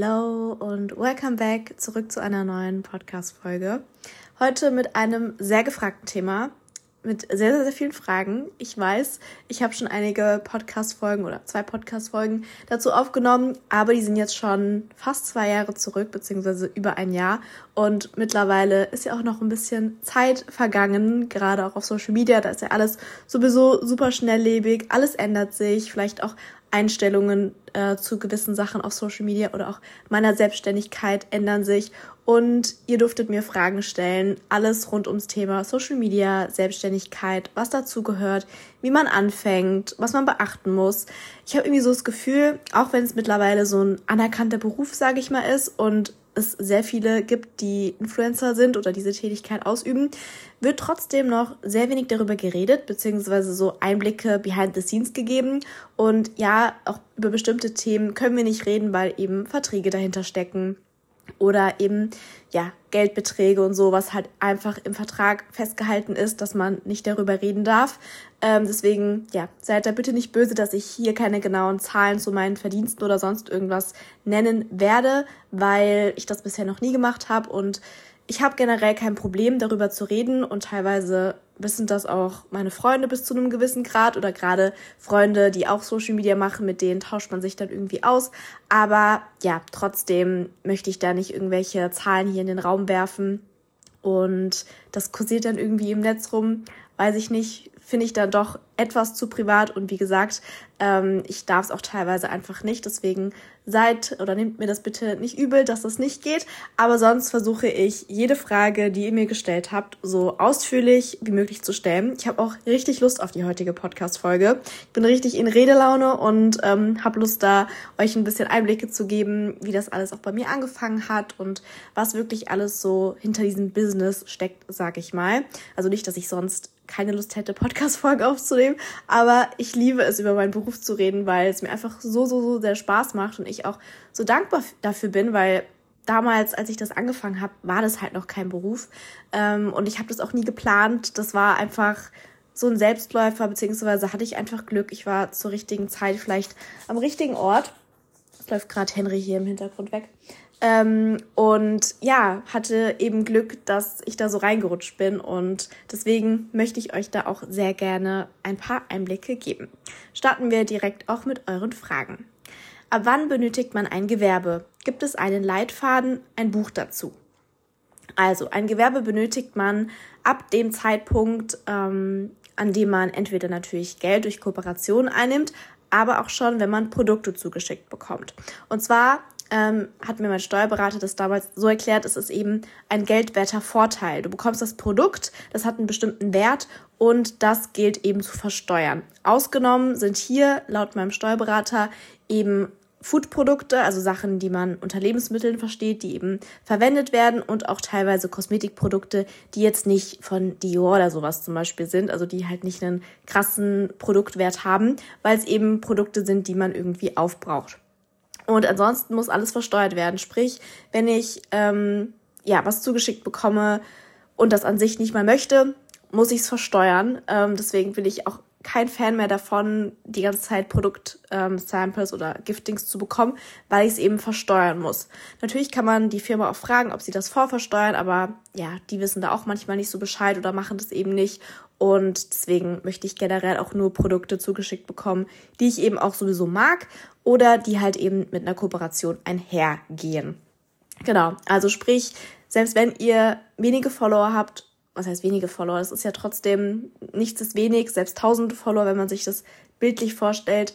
Hallo und welcome back zurück zu einer neuen Podcast-Folge. Heute mit einem sehr gefragten Thema, mit sehr, sehr, sehr vielen Fragen. Ich weiß, ich habe schon einige Podcast-Folgen oder 2 Podcast-Folgen dazu aufgenommen, aber die sind jetzt schon fast 2 Jahre zurück, beziehungsweise über ein Jahr. Und mittlerweile ist ja auch noch ein bisschen Zeit vergangen, gerade auch auf Social Media. Da ist ja alles sowieso super schnelllebig, alles ändert sich, vielleicht auch Einstellungen zu gewissen Sachen auf Social Media oder auch meiner Selbstständigkeit ändern sich und ihr durftet mir Fragen stellen, alles rund ums Thema Social Media, Selbstständigkeit, was dazu gehört, wie man anfängt, was man beachten muss. Ich habe irgendwie so das Gefühl, auch wenn es mittlerweile so ein anerkannter Beruf, sage ich mal, ist und es sehr viele gibt, die Influencer sind oder diese Tätigkeit ausüben, wird trotzdem noch sehr wenig darüber geredet, beziehungsweise so Einblicke behind the scenes gegeben. Und ja, auch über bestimmte Themen können wir nicht reden, weil eben Verträge dahinter stecken oder eben ja Geldbeträge und so, was halt einfach im Vertrag festgehalten ist, dass man nicht darüber reden darf. Deswegen, ja, seid da bitte nicht böse, dass ich hier keine genauen Zahlen zu meinen Verdiensten oder sonst irgendwas nennen werde, weil ich das bisher noch nie gemacht habe und ich habe generell kein Problem, darüber zu reden und teilweise wissen das auch meine Freunde bis zu einem gewissen Grad oder gerade Freunde, die auch Social Media machen, mit denen tauscht man sich dann irgendwie aus. Aber ja, trotzdem möchte ich da nicht irgendwelche Zahlen hier in den Raum werfen und das kursiert dann irgendwie im Netz rum, weiß ich nicht, finde ich dann doch etwas zu privat und wie gesagt, ich darf es auch teilweise einfach nicht, deswegen nehmt mir das bitte nicht übel, dass das nicht geht, aber sonst versuche ich jede Frage, die ihr mir gestellt habt, so ausführlich wie möglich zu stellen. Ich habe auch richtig Lust auf die heutige Podcast-Folge. Ich bin richtig in Redelaune und habe Lust da, euch ein bisschen Einblicke zu geben, wie das alles auch bei mir angefangen hat und was wirklich alles so hinter diesem Business steckt, sage ich mal. Also nicht, dass ich sonst keine Lust hätte, Podcast-Folgen aufzunehmen, aber ich liebe es, über meinen Beruf zu reden, weil es mir einfach so sehr Spaß macht und ich auch so dankbar dafür bin, weil damals, als ich das angefangen habe, war das halt noch kein Beruf und ich habe das auch nie geplant, das war einfach so ein Selbstläufer, beziehungsweise hatte ich einfach Glück, ich war zur richtigen Zeit vielleicht am richtigen Ort. Es läuft gerade Henry hier im Hintergrund weg. Und ja, hatte eben Glück, dass ich da so reingerutscht bin und deswegen möchte ich euch da auch sehr gerne ein paar Einblicke geben. Starten wir direkt auch mit euren Fragen. Ab wann benötigt man ein Gewerbe? Gibt es einen Leitfaden, ein Buch dazu? Also, ein Gewerbe benötigt man ab dem Zeitpunkt, an dem man entweder natürlich Geld durch Kooperationen einnimmt, aber auch schon, wenn man Produkte zugeschickt bekommt. Und zwar hat mir mein Steuerberater das damals so erklärt, es ist eben ein geldwerter Vorteil. Du bekommst das Produkt, das hat einen bestimmten Wert und das gilt eben zu versteuern. Ausgenommen sind hier laut meinem Steuerberater eben Foodprodukte, also Sachen, die man unter Lebensmitteln versteht, die eben verwendet werden und auch teilweise Kosmetikprodukte, die jetzt nicht von Dior oder sowas zum Beispiel sind, also die halt nicht einen krassen Produktwert haben, weil es eben Produkte sind, die man irgendwie aufbraucht. Und ansonsten muss alles versteuert werden, sprich, wenn ich was zugeschickt bekomme und das an sich nicht mal möchte, muss ich es versteuern, deswegen will ich auch kein Fan mehr davon, die ganze Zeit Produkt-Samples oder Giftings zu bekommen, weil ich es eben versteuern muss. Natürlich kann man die Firma auch fragen, ob sie das vorversteuern, aber ja, die wissen da auch manchmal nicht so Bescheid oder machen das eben nicht und deswegen möchte ich generell auch nur Produkte zugeschickt bekommen, die ich eben auch sowieso mag oder die halt eben mit einer Kooperation einhergehen. Genau, also sprich, selbst wenn ihr wenige Follower habt, was heißt wenige Follower? Das ist ja trotzdem, nichts ist wenig, selbst 1000 Follower, wenn man sich das bildlich vorstellt,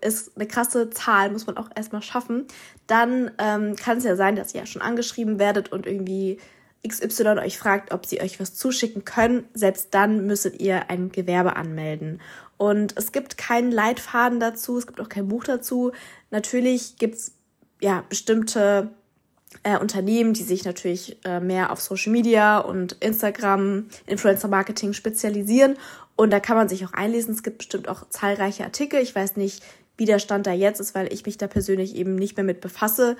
ist eine krasse Zahl, muss man auch erstmal schaffen. Dann kann es ja sein, dass ihr ja schon angeschrieben werdet und irgendwie XY euch fragt, ob sie euch was zuschicken können. Selbst dann müsstet ihr ein Gewerbe anmelden. Und es gibt keinen Leitfaden dazu, es gibt auch kein Buch dazu. Natürlich gibt es ja bestimmte Unternehmen, die sich natürlich mehr auf Social Media und Instagram, Influencer-Marketing spezialisieren. Und da kann man sich auch einlesen. Es gibt bestimmt auch zahlreiche Artikel. Ich weiß nicht, wie der Stand da jetzt ist, weil ich mich da persönlich eben nicht mehr mit befasse.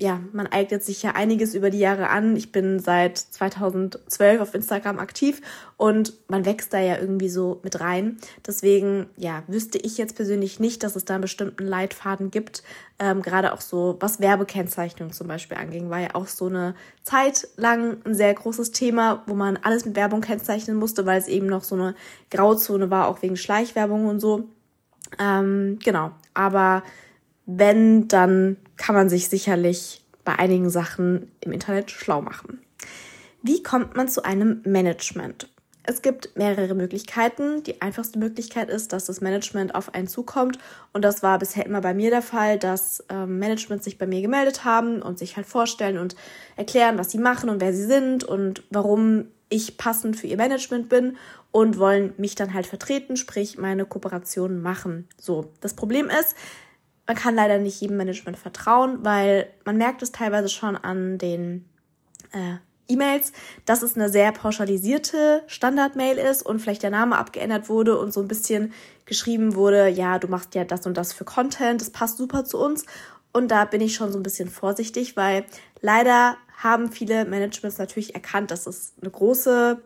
ja, man eignet sich ja einiges über die Jahre an. Ich bin seit 2012 auf Instagram aktiv und man wächst da ja irgendwie so mit rein. Deswegen, ja, wüsste ich jetzt persönlich nicht, dass es da einen bestimmten Leitfaden gibt. Gerade auch so, was Werbekennzeichnung zum Beispiel anging, war ja auch so eine Zeit lang ein sehr großes Thema, wo man alles mit Werbung kennzeichnen musste, weil es eben noch so eine Grauzone war, auch wegen Schleichwerbung und so. Genau, aber wenn, dann kann man sich sicherlich bei einigen Sachen im Internet schlau machen. Wie kommt man zu einem Management? Es gibt mehrere Möglichkeiten. Die einfachste Möglichkeit ist, dass das Management auf einen zukommt. Und das war bisher immer bei mir der Fall, dass Management sich bei mir gemeldet haben und sich halt vorstellen und erklären, was sie machen und wer sie sind und warum ich passend für ihr Management bin und wollen mich dann halt vertreten, sprich meine Kooperation machen. So, das Problem ist, man kann leider nicht jedem Management vertrauen, weil man merkt es teilweise schon an den E-Mails, dass es eine sehr pauschalisierte Standard-Mail ist und vielleicht der Name abgeändert wurde und so ein bisschen geschrieben wurde, ja, du machst ja das und das für Content, das passt super zu uns. Und da bin ich schon so ein bisschen vorsichtig, weil leider haben viele Managements natürlich erkannt, dass es eine große,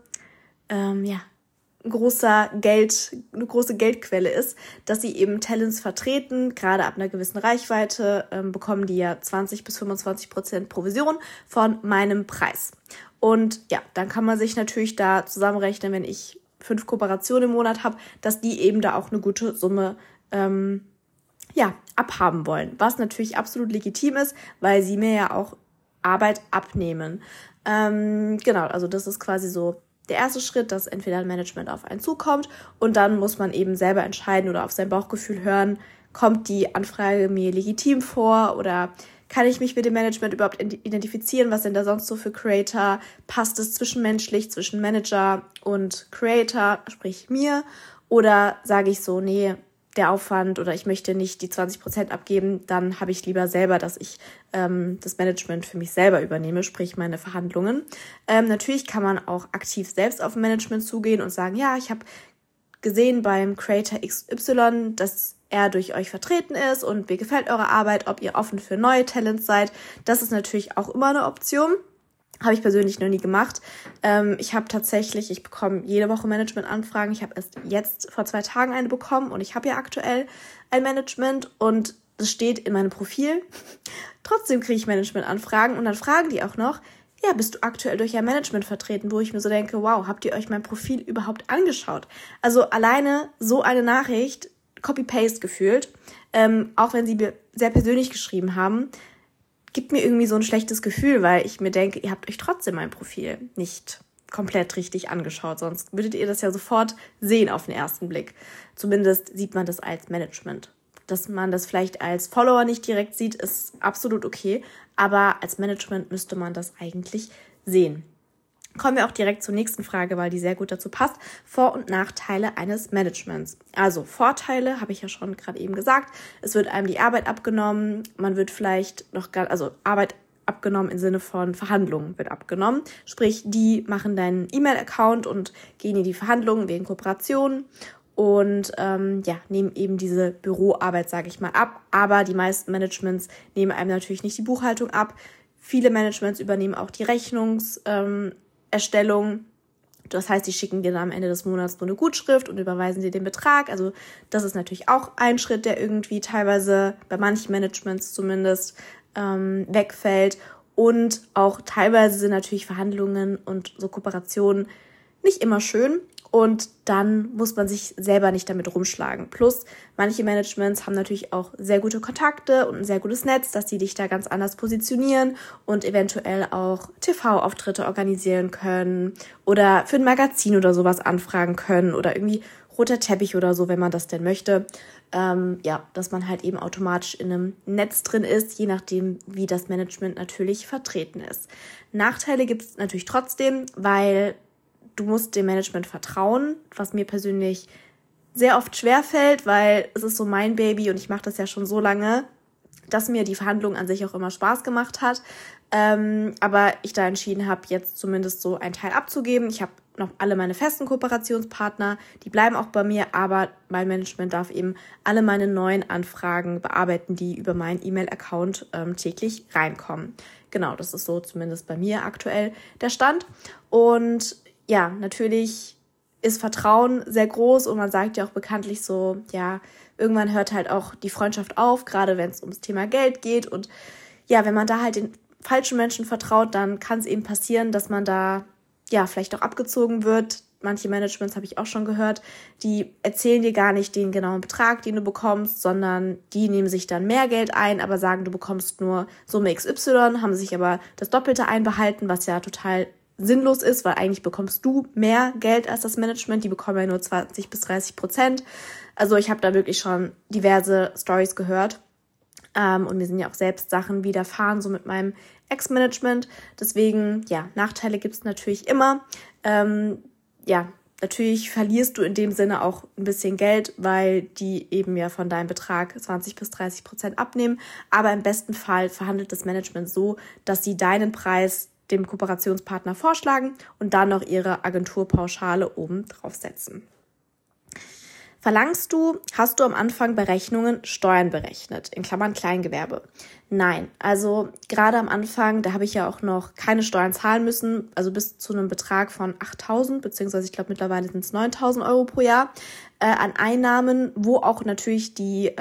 große Geldquelle ist, dass sie eben Talents vertreten, gerade ab einer gewissen Reichweite bekommen die ja 20-25% Provision von meinem Preis. Und ja, dann kann man sich natürlich da zusammenrechnen, wenn ich 5 Kooperationen im Monat habe, dass die eben da auch eine gute Summe abhaben wollen, was natürlich absolut legitim ist, weil sie mir ja auch Arbeit abnehmen. Genau, also das ist quasi so der erste Schritt, dass entweder ein Management auf einen zukommt und dann muss man eben selber entscheiden oder auf sein Bauchgefühl hören, kommt die Anfrage mir legitim vor oder kann ich mich mit dem Management überhaupt identifizieren, was sind da sonst so für Creator, passt es zwischenmenschlich zwischen Manager und Creator, sprich mir, oder sage ich so, nee, der Aufwand oder ich möchte nicht die 20% abgeben, dann habe ich lieber selber, dass ich das Management für mich selber übernehme, sprich meine Verhandlungen. Natürlich kann man auch aktiv selbst auf Management zugehen und sagen, ja, ich habe gesehen beim Creator XY, dass er durch euch vertreten ist und mir gefällt eure Arbeit, ob ihr offen für neue Talents seid. Das ist natürlich auch immer eine Option. Habe ich persönlich noch nie gemacht. Ich bekomme jede Woche Management-Anfragen. Ich habe erst jetzt vor 2 Tagen eine bekommen und ich habe ja aktuell ein Management und das steht in meinem Profil. Trotzdem kriege ich Management-Anfragen und dann fragen die auch noch, ja, bist du aktuell durch ein Management vertreten? Wo ich mir so denke, wow, habt ihr euch mein Profil überhaupt angeschaut? Also alleine so eine Nachricht, Copy-Paste gefühlt, auch wenn sie sehr persönlich geschrieben haben, gibt mir irgendwie so ein schlechtes Gefühl, weil ich mir denke, ihr habt euch trotzdem mein Profil nicht komplett richtig angeschaut. Sonst würdet ihr das ja sofort sehen auf den ersten Blick. Zumindest sieht man das als Management. Dass man das vielleicht als Follower nicht direkt sieht, ist absolut okay. Aber als Management müsste man das eigentlich sehen. Kommen wir auch direkt zur nächsten Frage, weil die sehr gut dazu passt. Vor- und Nachteile eines Managements. Also Vorteile, habe ich ja schon gerade eben gesagt. Es wird einem die Arbeit abgenommen. Man wird vielleicht Arbeit abgenommen im Sinne von Verhandlungen wird abgenommen. Sprich, die machen deinen E-Mail-Account und gehen in die Verhandlungen wegen Kooperationen und nehmen eben diese Büroarbeit, sage ich mal, ab. Aber die meisten Managements nehmen einem natürlich nicht die Buchhaltung ab. Viele Managements übernehmen auch die Rechnungserstellung, das heißt, die schicken dir dann am Ende des Monats nur eine Gutschrift und überweisen dir den Betrag. Also das ist natürlich auch ein Schritt, der irgendwie teilweise bei manchen Managements zumindest wegfällt. Und auch teilweise sind natürlich Verhandlungen und so Kooperationen nicht immer schön. Und dann muss man sich selber nicht damit rumschlagen. Plus, manche Managements haben natürlich auch sehr gute Kontakte und ein sehr gutes Netz, dass die dich da ganz anders positionieren und eventuell auch TV-Auftritte organisieren können oder für ein Magazin oder sowas anfragen können oder irgendwie roter Teppich oder so, wenn man das denn möchte. Dass man halt eben automatisch in einem Netz drin ist, je nachdem, wie das Management natürlich vertreten ist. Nachteile gibt es natürlich trotzdem, weil du musst dem Management vertrauen, was mir persönlich sehr oft schwerfällt, weil es ist so mein Baby und ich mache das ja schon so lange, dass mir die Verhandlung an sich auch immer Spaß gemacht hat. Aber ich da entschieden habe, jetzt zumindest so einen Teil abzugeben. Ich habe noch alle meine festen Kooperationspartner, die bleiben auch bei mir, aber mein Management darf eben alle meine neuen Anfragen bearbeiten, die über meinen E-Mail-Account täglich reinkommen. Genau, das ist so zumindest bei mir aktuell der Stand. Und ja, natürlich ist Vertrauen sehr groß und man sagt ja auch bekanntlich so, ja, irgendwann hört halt auch die Freundschaft auf, gerade wenn es ums Thema Geld geht. Und ja, wenn man da halt den falschen Menschen vertraut, dann kann es eben passieren, dass man da ja vielleicht auch abgezogen wird. Manche Managements habe ich auch schon gehört, die erzählen dir gar nicht den genauen Betrag, den du bekommst, sondern die nehmen sich dann mehr Geld ein, aber sagen, du bekommst nur Summe XY, haben sich aber das Doppelte einbehalten, was ja total sinnlos ist, weil eigentlich bekommst du mehr Geld als das Management, die bekommen ja nur 20-30%. Also ich habe da wirklich schon diverse Storys gehört. Und mir sind ja auch selbst Sachen widerfahren, so mit meinem Ex-Management. Deswegen, ja, Nachteile gibt es natürlich immer. Natürlich verlierst du in dem Sinne auch ein bisschen Geld, weil die eben ja von deinem Betrag 20-30% abnehmen. Aber im besten Fall verhandelt das Management so, dass sie deinen Preis dem Kooperationspartner vorschlagen und dann noch ihre Agenturpauschale oben draufsetzen. Verlangst du, hast du am Anfang bei Rechnungen Steuern berechnet, in Klammern Kleingewerbe? Nein, also gerade am Anfang, da habe ich ja auch noch keine Steuern zahlen müssen, also bis zu einem Betrag von 8.000, beziehungsweise ich glaube mittlerweile sind es 9.000 Euro pro Jahr an Einnahmen, wo auch natürlich die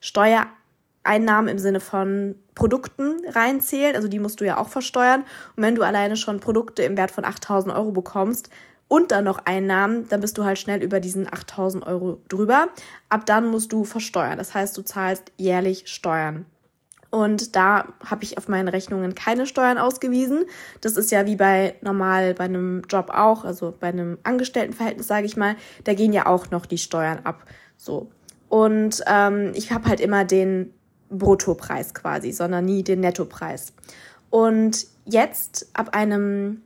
Steuereinnahmen im Sinne von Produkten reinzählen, also die musst du ja auch versteuern. Und wenn du alleine schon Produkte im Wert von 8.000 Euro bekommst, und dann noch Einnahmen, dann bist du halt schnell über diesen 8.000 Euro drüber. Ab dann musst du versteuern. Das heißt, du zahlst jährlich Steuern. Und da habe ich auf meinen Rechnungen keine Steuern ausgewiesen. Das ist ja wie bei normal bei einem Job auch, also bei einem Angestelltenverhältnis, sage ich mal. Da gehen ja auch noch die Steuern ab. So. Und ich habe halt immer den Bruttopreis quasi, sondern nie den Nettopreis. Und jetzt ab einem...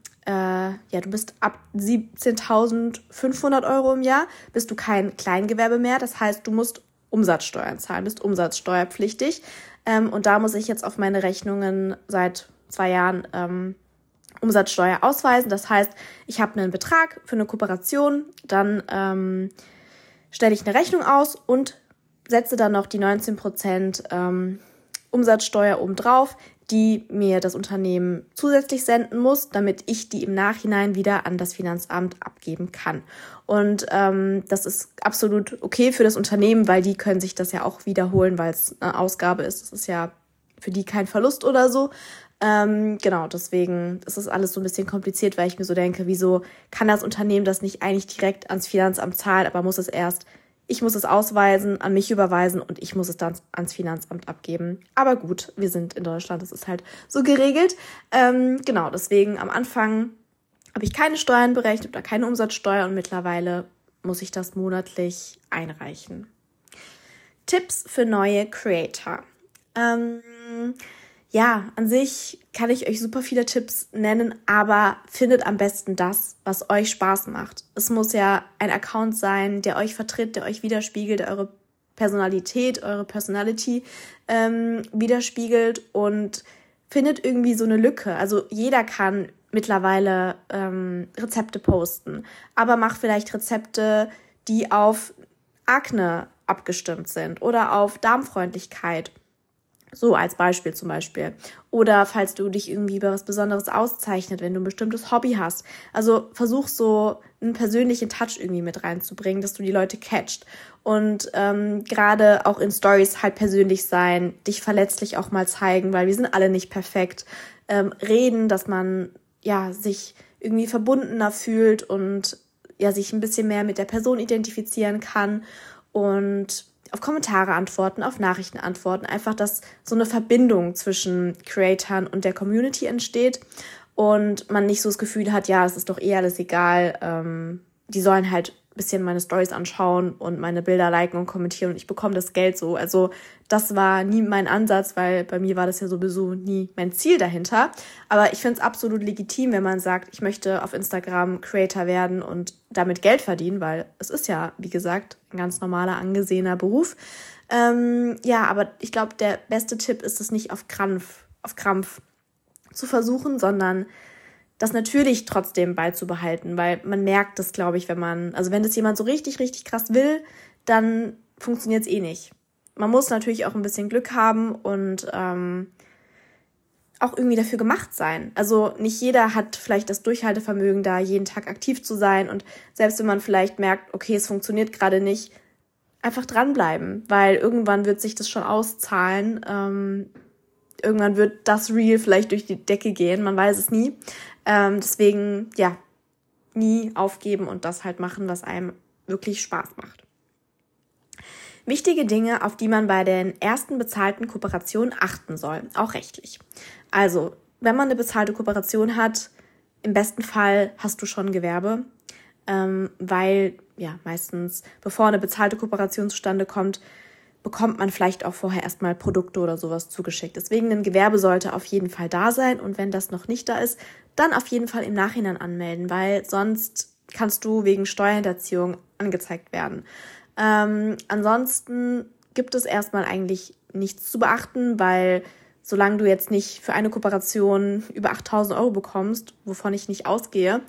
du bist ab 17.500 Euro im Jahr, bist du kein Kleingewerbe mehr. Das heißt, du musst Umsatzsteuern zahlen, bist umsatzsteuerpflichtig. Und da muss ich jetzt auf meine Rechnungen seit 2 Jahren Umsatzsteuer ausweisen. Das heißt, ich habe einen Betrag für eine Kooperation, dann stelle ich eine Rechnung aus und setze dann noch die 19% Umsatzsteuer obendrauf, die mir das Unternehmen zusätzlich senden muss, damit ich die im Nachhinein wieder an das Finanzamt abgeben kann. Und das ist absolut okay für das Unternehmen, weil die können sich das ja auch wiederholen, weil es eine Ausgabe ist. Das ist ja für die kein Verlust oder so. Deswegen ist das alles so ein bisschen kompliziert, weil ich mir so denke, wieso kann das Unternehmen das nicht eigentlich direkt ans Finanzamt zahlen, aber ich muss es ausweisen, an mich überweisen und ich muss es dann ans Finanzamt abgeben. Aber gut, wir sind in Deutschland, das ist halt so geregelt. Deswegen am Anfang habe ich keine Steuern berechnet oder keine Umsatzsteuer und mittlerweile muss ich das monatlich einreichen. Tipps für neue Creator. An sich kann ich euch super viele Tipps nennen, aber findet am besten das, was euch Spaß macht. Es muss ja ein Account sein, der euch vertritt, der euch widerspiegelt, der eure Personalität, eure Personality widerspiegelt und findet irgendwie so eine Lücke. Also jeder kann mittlerweile Rezepte posten, aber macht vielleicht Rezepte, die auf Akne abgestimmt sind oder auf Darmfreundlichkeit. So als Beispiel zum Beispiel. Oder falls du dich irgendwie über was Besonderes auszeichnet, wenn du ein bestimmtes Hobby hast. Also versuch so einen persönlichen Touch irgendwie mit reinzubringen, dass du die Leute catcht. Und gerade auch in Stories halt persönlich sein, dich verletzlich auch mal zeigen, weil wir sind alle nicht perfekt. Reden, dass man ja sich irgendwie verbundener fühlt und ja sich ein bisschen mehr mit der Person identifizieren kann und auf Kommentare antworten, auf Nachrichten antworten. Einfach, dass so eine Verbindung zwischen Creatoren und der Community entsteht und man nicht so das Gefühl hat, ja, es ist doch eh alles egal, die sollen halt ein bisschen meine Storys anschauen und meine Bilder liken und kommentieren und ich bekomme das Geld so. Also das war nie mein Ansatz, weil bei mir war das ja sowieso nie mein Ziel dahinter. Aber ich finde es absolut legitim, wenn man sagt, ich möchte auf Instagram Creator werden und damit Geld verdienen, weil es ist ja, wie gesagt, ein ganz normaler, angesehener Beruf. Aber ich glaube, der beste Tipp ist es nicht auf Krampf zu versuchen, sondern das natürlich trotzdem beizubehalten, weil man merkt das, glaube ich, wenn das jemand so richtig, richtig krass will, dann funktioniert es eh nicht. Man muss natürlich auch ein bisschen Glück haben und auch irgendwie dafür gemacht sein. Also nicht jeder hat vielleicht das Durchhaltevermögen, da jeden Tag aktiv zu sein, und selbst wenn man vielleicht merkt, okay, es funktioniert gerade nicht, einfach dranbleiben, weil irgendwann wird sich das schon auszahlen. Irgendwann wird das Reel vielleicht durch die Decke gehen, man weiß es nie. Deswegen, ja, nie aufgeben und das halt machen, was einem wirklich Spaß macht. Wichtige Dinge, auf die man bei den ersten bezahlten Kooperationen achten soll, auch rechtlich. Also, wenn man eine bezahlte Kooperation hat, im besten Fall hast du schon Gewerbe, weil ja meistens, bevor eine bezahlte Kooperation zustande kommt, bekommt man vielleicht auch vorher erstmal Produkte oder sowas zugeschickt. Deswegen, ein Gewerbe sollte auf jeden Fall da sein, und wenn das noch nicht da ist, dann auf jeden Fall im Nachhinein anmelden, weil sonst kannst du wegen Steuerhinterziehung angezeigt werden. Ansonsten gibt es erstmal eigentlich nichts zu beachten, weil solange du jetzt nicht für eine Kooperation über 8.000 € bekommst, wovon ich nicht ausgehe,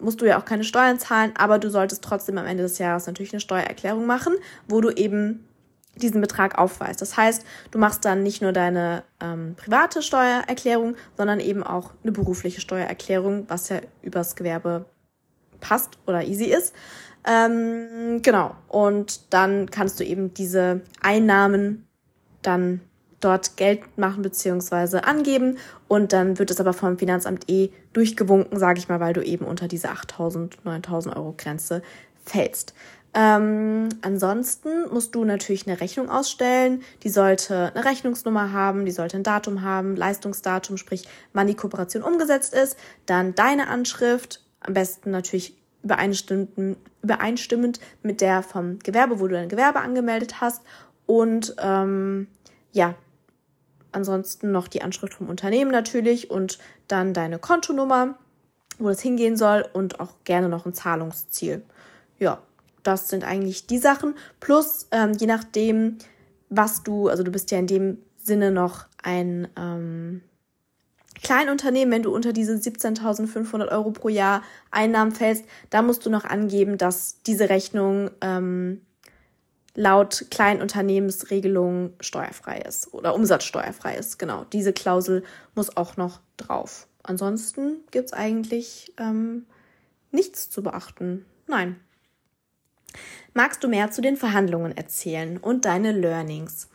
musst du ja auch keine Steuern zahlen, aber du solltest trotzdem am Ende des Jahres natürlich eine Steuererklärung machen, wo du eben diesen Betrag aufweist. Das heißt, du machst dann nicht nur deine private Steuererklärung, sondern eben auch eine berufliche Steuererklärung, was ja übers Gewerbe passt oder easy ist. Genau, und dann kannst du eben diese Einnahmen dann dort Geld machen bzw. angeben, und dann wird es aber vom Finanzamt durchgewunken, sage ich mal, weil du eben unter diese 8.000, 9.000 € Grenze fällst. Ansonsten musst du natürlich eine Rechnung ausstellen, die sollte eine Rechnungsnummer haben, die sollte ein Datum haben, Leistungsdatum, sprich wann die Kooperation umgesetzt ist, dann deine Anschrift, am besten natürlich übereinstimmend mit der vom Gewerbe, wo du dein Gewerbe angemeldet hast, und ansonsten noch die Anschrift vom Unternehmen natürlich und dann deine Kontonummer, wo das hingehen soll, und auch gerne noch ein Zahlungsziel. Ja, das sind eigentlich die Sachen. Plus, je nachdem, du bist ja in dem Sinne noch ein Kleinunternehmen, wenn du unter diese 17.500 € pro Jahr Einnahmen fällst, da musst du noch angeben, dass diese Rechnung laut Kleinunternehmensregelung steuerfrei ist oder umsatzsteuerfrei ist. Genau, diese Klausel muss auch noch drauf. Ansonsten gibt es eigentlich nichts zu beachten. Nein. Magst du mehr zu den Verhandlungen erzählen und deine Learnings?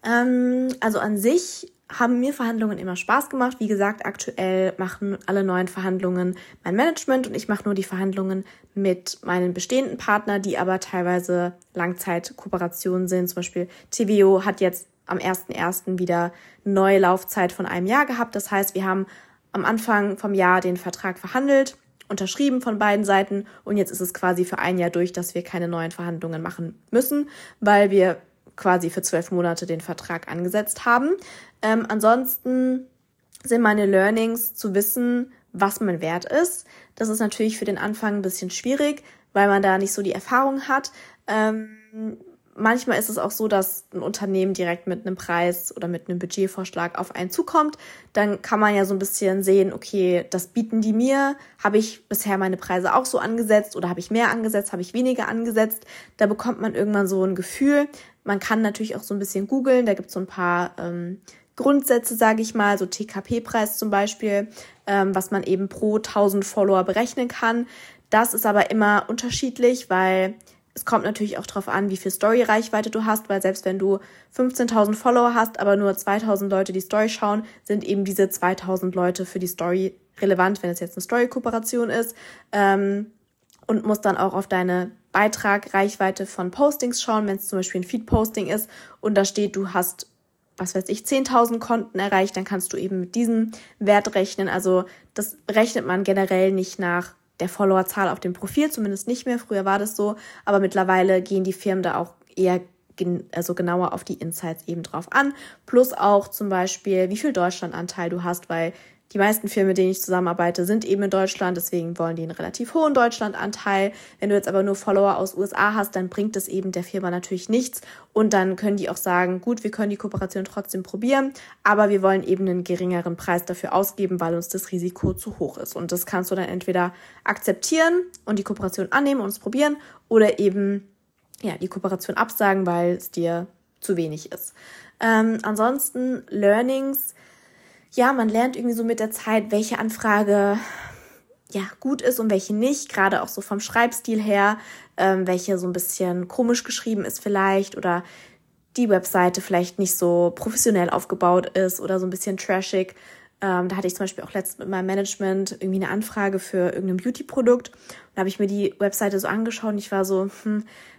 Also an sich haben mir Verhandlungen immer Spaß gemacht. Wie gesagt, aktuell machen alle neuen Verhandlungen mein Management und ich mache nur die Verhandlungen mit meinen bestehenden Partnern, die aber teilweise Langzeitkooperationen sind. Zum Beispiel Teveo hat jetzt am 1.1. wieder eine neue Laufzeit von einem Jahr gehabt. Das heißt, wir haben am Anfang vom Jahr den Vertrag verhandelt, unterschrieben von beiden Seiten, und jetzt ist es quasi für ein Jahr durch, dass wir keine neuen Verhandlungen machen müssen, weil wir quasi für 12 Monate den Vertrag angesetzt haben. Ansonsten sind meine Learnings zu wissen, was man wert ist. Das ist natürlich für den Anfang ein bisschen schwierig, weil man da nicht so die Erfahrung hat. Manchmal ist es auch so, dass ein Unternehmen direkt mit einem Preis oder mit einem Budgetvorschlag auf einen zukommt. Dann kann man ja so ein bisschen sehen, okay, das bieten die mir. Habe ich bisher meine Preise auch so angesetzt oder habe ich mehr angesetzt, habe ich weniger angesetzt? Da bekommt man irgendwann so ein Gefühl. Man kann natürlich auch so ein bisschen googeln, da gibt es so ein paar Grundsätze, sage ich mal, so TKP-Preis zum Beispiel, was man eben pro 1000 Follower berechnen kann. Das ist aber immer unterschiedlich, weil es kommt natürlich auch darauf an, wie viel Story-Reichweite du hast, weil selbst wenn du 15.000 Follower hast, aber nur 2.000 Leute die Story schauen, sind eben diese 2.000 Leute für die Story relevant, wenn es jetzt eine Story-Kooperation ist, und musst dann auch auf deine Beitrag-Reichweite von Postings schauen, wenn es zum Beispiel ein Feed-Posting ist und da steht, du hast, 10.000 Konten erreicht, dann kannst du eben mit diesem Wert rechnen. Also das rechnet man generell nicht nach der Followerzahl auf dem Profil, zumindest nicht mehr. Früher war das so, aber mittlerweile gehen die Firmen da auch eher genauer auf die Insights eben drauf an. Plus auch zum Beispiel, wie viel Deutschlandanteil du hast, weil Die meisten Firmen, mit denen ich zusammenarbeite, sind eben in Deutschland, deswegen wollen die einen relativ hohen Deutschlandanteil. Wenn du jetzt aber nur Follower aus USA hast, dann bringt das eben der Firma natürlich nichts und dann können die auch sagen, gut, wir können die Kooperation trotzdem probieren, aber wir wollen eben einen geringeren Preis dafür ausgeben, weil uns das Risiko zu hoch ist. Und das kannst du dann entweder akzeptieren und die Kooperation annehmen und es probieren oder eben ja, die Kooperation absagen, weil es dir zu wenig ist. Ansonsten Learnings. Ja, man lernt irgendwie so mit der Zeit, welche Anfrage ja gut ist und welche nicht, gerade auch so vom Schreibstil her, welche so ein bisschen komisch geschrieben ist vielleicht oder die Webseite vielleicht nicht so professionell aufgebaut ist oder so ein bisschen trashig. Da hatte ich zum Beispiel auch letztens mit meinem Management irgendwie eine Anfrage für irgendein Beauty-Produkt. Und da habe ich mir die Webseite so angeschaut und ich war so,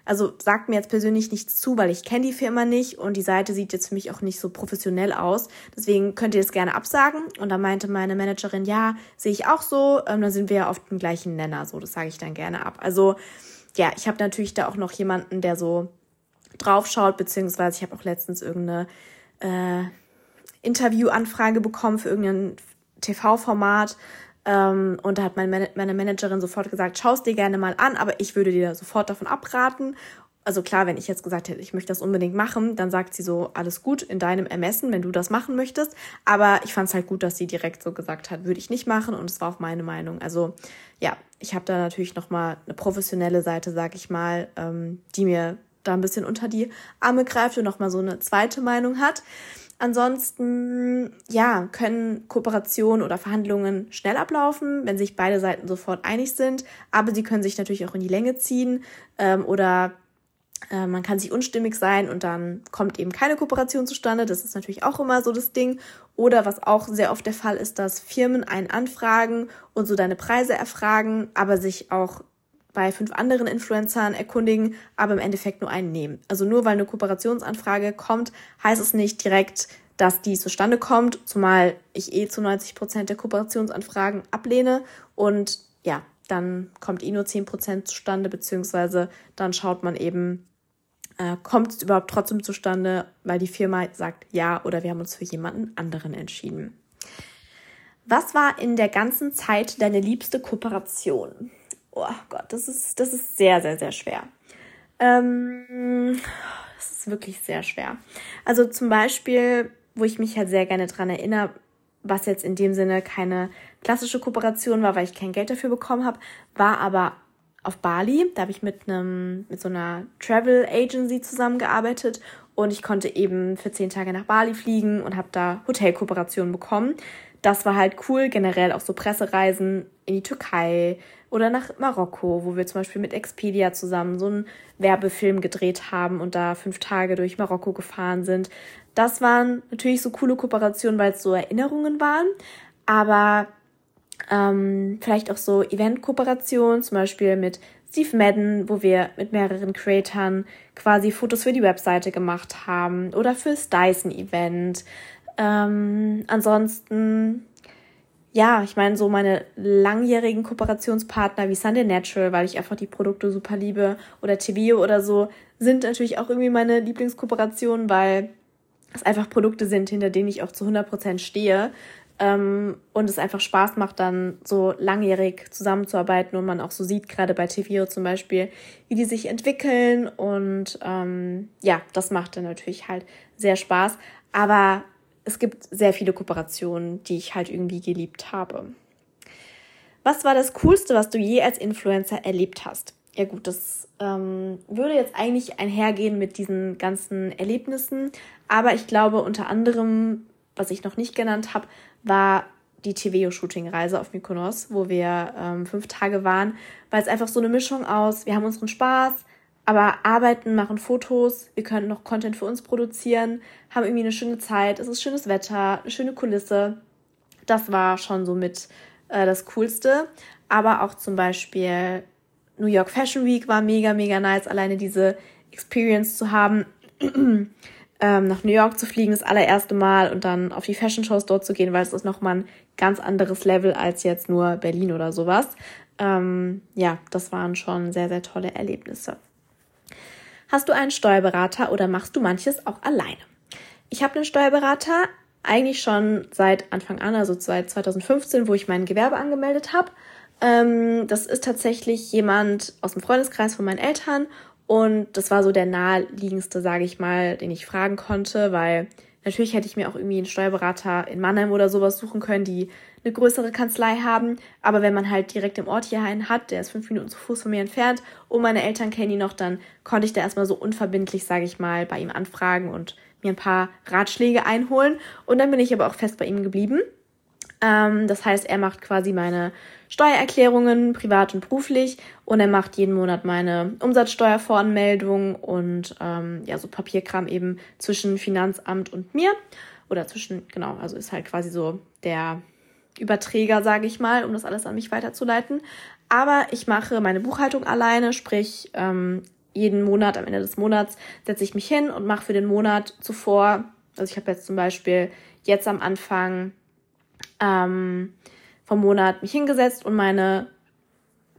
also sagt mir jetzt persönlich nichts zu, weil ich kenne die Firma nicht und die Seite sieht jetzt für mich auch nicht so professionell aus. Deswegen könnt ihr das gerne absagen. Und da meinte meine Managerin, ja, sehe ich auch so. Dann sind wir ja auf dem gleichen Nenner. So, das sage ich dann gerne ab. Also ja, ich habe natürlich da auch noch jemanden, der so drauf schaut, beziehungsweise ich habe auch letztens irgendeine Interviewanfrage bekommen für irgendein TV-Format und da hat meine Managerin sofort gesagt, schaust dir gerne mal an, aber ich würde dir sofort davon abraten. Also klar, wenn ich jetzt gesagt hätte, ich möchte das unbedingt machen, dann sagt sie so, alles gut, in deinem Ermessen, wenn du das machen möchtest. Aber ich fand es halt gut, dass sie direkt so gesagt hat, würde ich nicht machen und es war auch meine Meinung. Also ja, ich habe da natürlich nochmal eine professionelle Seite, sag ich mal, die mir da ein bisschen unter die Arme greift und nochmal so eine zweite Meinung hat. Ansonsten, ja, können Kooperationen oder Verhandlungen schnell ablaufen, wenn sich beide Seiten sofort einig sind. Aber sie können sich natürlich auch in die Länge ziehen oder man kann sich unstimmig sein und dann kommt eben keine Kooperation zustande. Das ist natürlich auch immer so das Ding. Oder was auch sehr oft der Fall ist, dass Firmen einen anfragen und so deine Preise erfragen, aber sich auch bei 5 anderen Influencern erkundigen, aber im Endeffekt nur einen nehmen. Also nur weil eine Kooperationsanfrage kommt, heißt es nicht direkt, dass die zustande kommt, zumal ich zu 90% der Kooperationsanfragen ablehne und ja, dann kommt nur 10% zustande, beziehungsweise dann schaut man eben, kommt es überhaupt trotzdem zustande, weil die Firma sagt ja oder wir haben uns für jemanden anderen entschieden. Was war in der ganzen Zeit deine liebste Kooperation? Oh Gott, das ist sehr, sehr, sehr schwer. Das ist wirklich sehr schwer. Also zum Beispiel, wo ich mich halt sehr gerne dran erinnere, was jetzt in dem Sinne keine klassische Kooperation war, weil ich kein Geld dafür bekommen habe, war aber auf Bali. Da habe ich mit so einer Travel Agency zusammengearbeitet und ich konnte eben für 10 Tage nach Bali fliegen und habe da Hotelkooperationen bekommen. Das war halt cool, generell auch so Pressereisen in die Türkei oder nach Marokko, wo wir zum Beispiel mit Expedia zusammen so einen Werbefilm gedreht haben und da 5 Tage durch Marokko gefahren sind. Das waren natürlich so coole Kooperationen, weil es so Erinnerungen waren, aber vielleicht auch so Event-Kooperationen, zum Beispiel mit Steve Madden, wo wir mit mehreren Creatoren quasi Fotos für die Webseite gemacht haben oder fürs Dyson-Event. Ansonsten, ja, ich meine so meine langjährigen Kooperationspartner wie Sunday Natural, weil ich einfach die Produkte super liebe, oder Teveo oder so, sind natürlich auch irgendwie meine Lieblingskooperationen, weil es einfach Produkte sind, hinter denen ich auch zu 100% stehe und es einfach Spaß macht, dann so langjährig zusammenzuarbeiten und man auch so sieht, gerade bei Teveo zum Beispiel, wie die sich entwickeln und ja, das macht dann natürlich halt sehr Spaß, aber es gibt sehr viele Kooperationen, die ich halt irgendwie geliebt habe. Was war das Coolste, was du je als Influencer erlebt hast? Ja gut, das würde jetzt eigentlich einhergehen mit diesen ganzen Erlebnissen. Aber ich glaube unter anderem, was ich noch nicht genannt habe, war die Teveo-Shooting-Reise auf Mykonos, wo wir 5 Tage waren, weil es einfach so eine Mischung aus, wir haben unseren Spaß, aber arbeiten, machen Fotos, wir können noch Content für uns produzieren, haben irgendwie eine schöne Zeit, es ist schönes Wetter, eine schöne Kulisse. Das war schon so mit das Coolste. Aber auch zum Beispiel New York Fashion Week war mega, mega nice, alleine diese Experience zu haben, nach New York zu fliegen das allererste Mal und dann auf die Fashion Shows dort zu gehen, weil es ist nochmal ein ganz anderes Level als jetzt nur Berlin oder sowas. Ja, das waren schon sehr, sehr tolle Erlebnisse. Hast du einen Steuerberater oder machst du manches auch alleine? Ich habe einen Steuerberater, eigentlich schon seit Anfang an, also seit 2015, wo ich mein Gewerbe angemeldet habe. Das ist tatsächlich jemand aus dem Freundeskreis von meinen Eltern und das war so der naheliegendste, sage ich mal, den ich fragen konnte, weil natürlich hätte ich mir auch irgendwie einen Steuerberater in Mannheim oder sowas suchen können, die eine größere Kanzlei haben, aber wenn man halt direkt im Ort hier einen hat, der ist 5 Minuten zu Fuß von mir entfernt und meine Eltern kennen ihn noch, dann konnte ich da erstmal so unverbindlich, sage ich mal, bei ihm anfragen und mir ein paar Ratschläge einholen und dann bin ich aber auch fest bei ihm geblieben. Das heißt, er macht quasi meine Steuererklärungen, privat und beruflich, und er macht jeden Monat meine Umsatzsteuervoranmeldung und so Papierkram eben zwischen Finanzamt und mir oder zwischen, genau, also ist halt quasi so der Überträger, sage ich mal, um das alles an mich weiterzuleiten. Aber ich mache meine Buchhaltung alleine, sprich jeden Monat, am Ende des Monats setze ich mich hin und mache für den Monat zuvor, also ich habe jetzt zum Beispiel jetzt am Anfang vom Monat mich hingesetzt und meine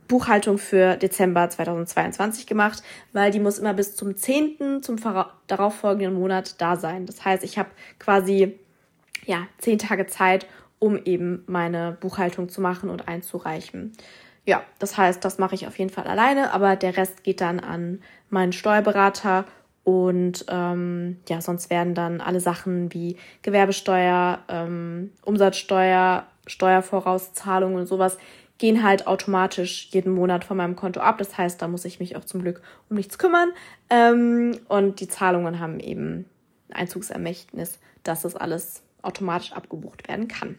Buchhaltung für Dezember 2022 gemacht, weil die muss immer bis zum 10., zum darauffolgenden Monat da sein. Das heißt, ich habe quasi 10 Tage Zeit, um eben meine Buchhaltung zu machen und einzureichen. Ja, das heißt, das mache ich auf jeden Fall alleine, aber der Rest geht dann an meinen Steuerberater und sonst werden dann alle Sachen wie Gewerbesteuer, Umsatzsteuer, Steuervorauszahlungen und sowas gehen halt automatisch jeden Monat von meinem Konto ab. Das heißt, da muss ich mich auch zum Glück um nichts kümmern. Und die Zahlungen haben eben ein Einzugsermächtnis, dass das alles automatisch abgebucht werden kann.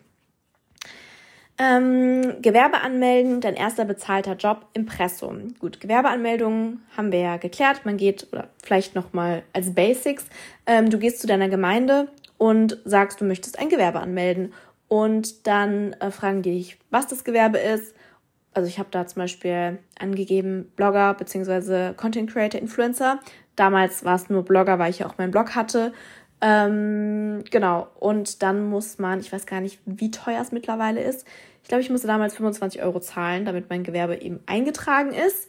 Gewerbe anmelden, dein erster bezahlter Job, Impressum. Gut, Gewerbeanmeldungen haben wir ja geklärt. Man geht, oder vielleicht nochmal als Basics, du gehst zu deiner Gemeinde und sagst, du möchtest ein Gewerbe anmelden. Und dann fragen die dich, was das Gewerbe ist. Also ich habe da zum Beispiel angegeben Blogger bzw. Content Creator, Influencer. Damals war es nur Blogger, weil ich ja auch meinen Blog hatte. Und dann muss man, ich weiß gar nicht, wie teuer es mittlerweile ist, ich glaube, ich musste damals 25 € zahlen, damit mein Gewerbe eben eingetragen ist.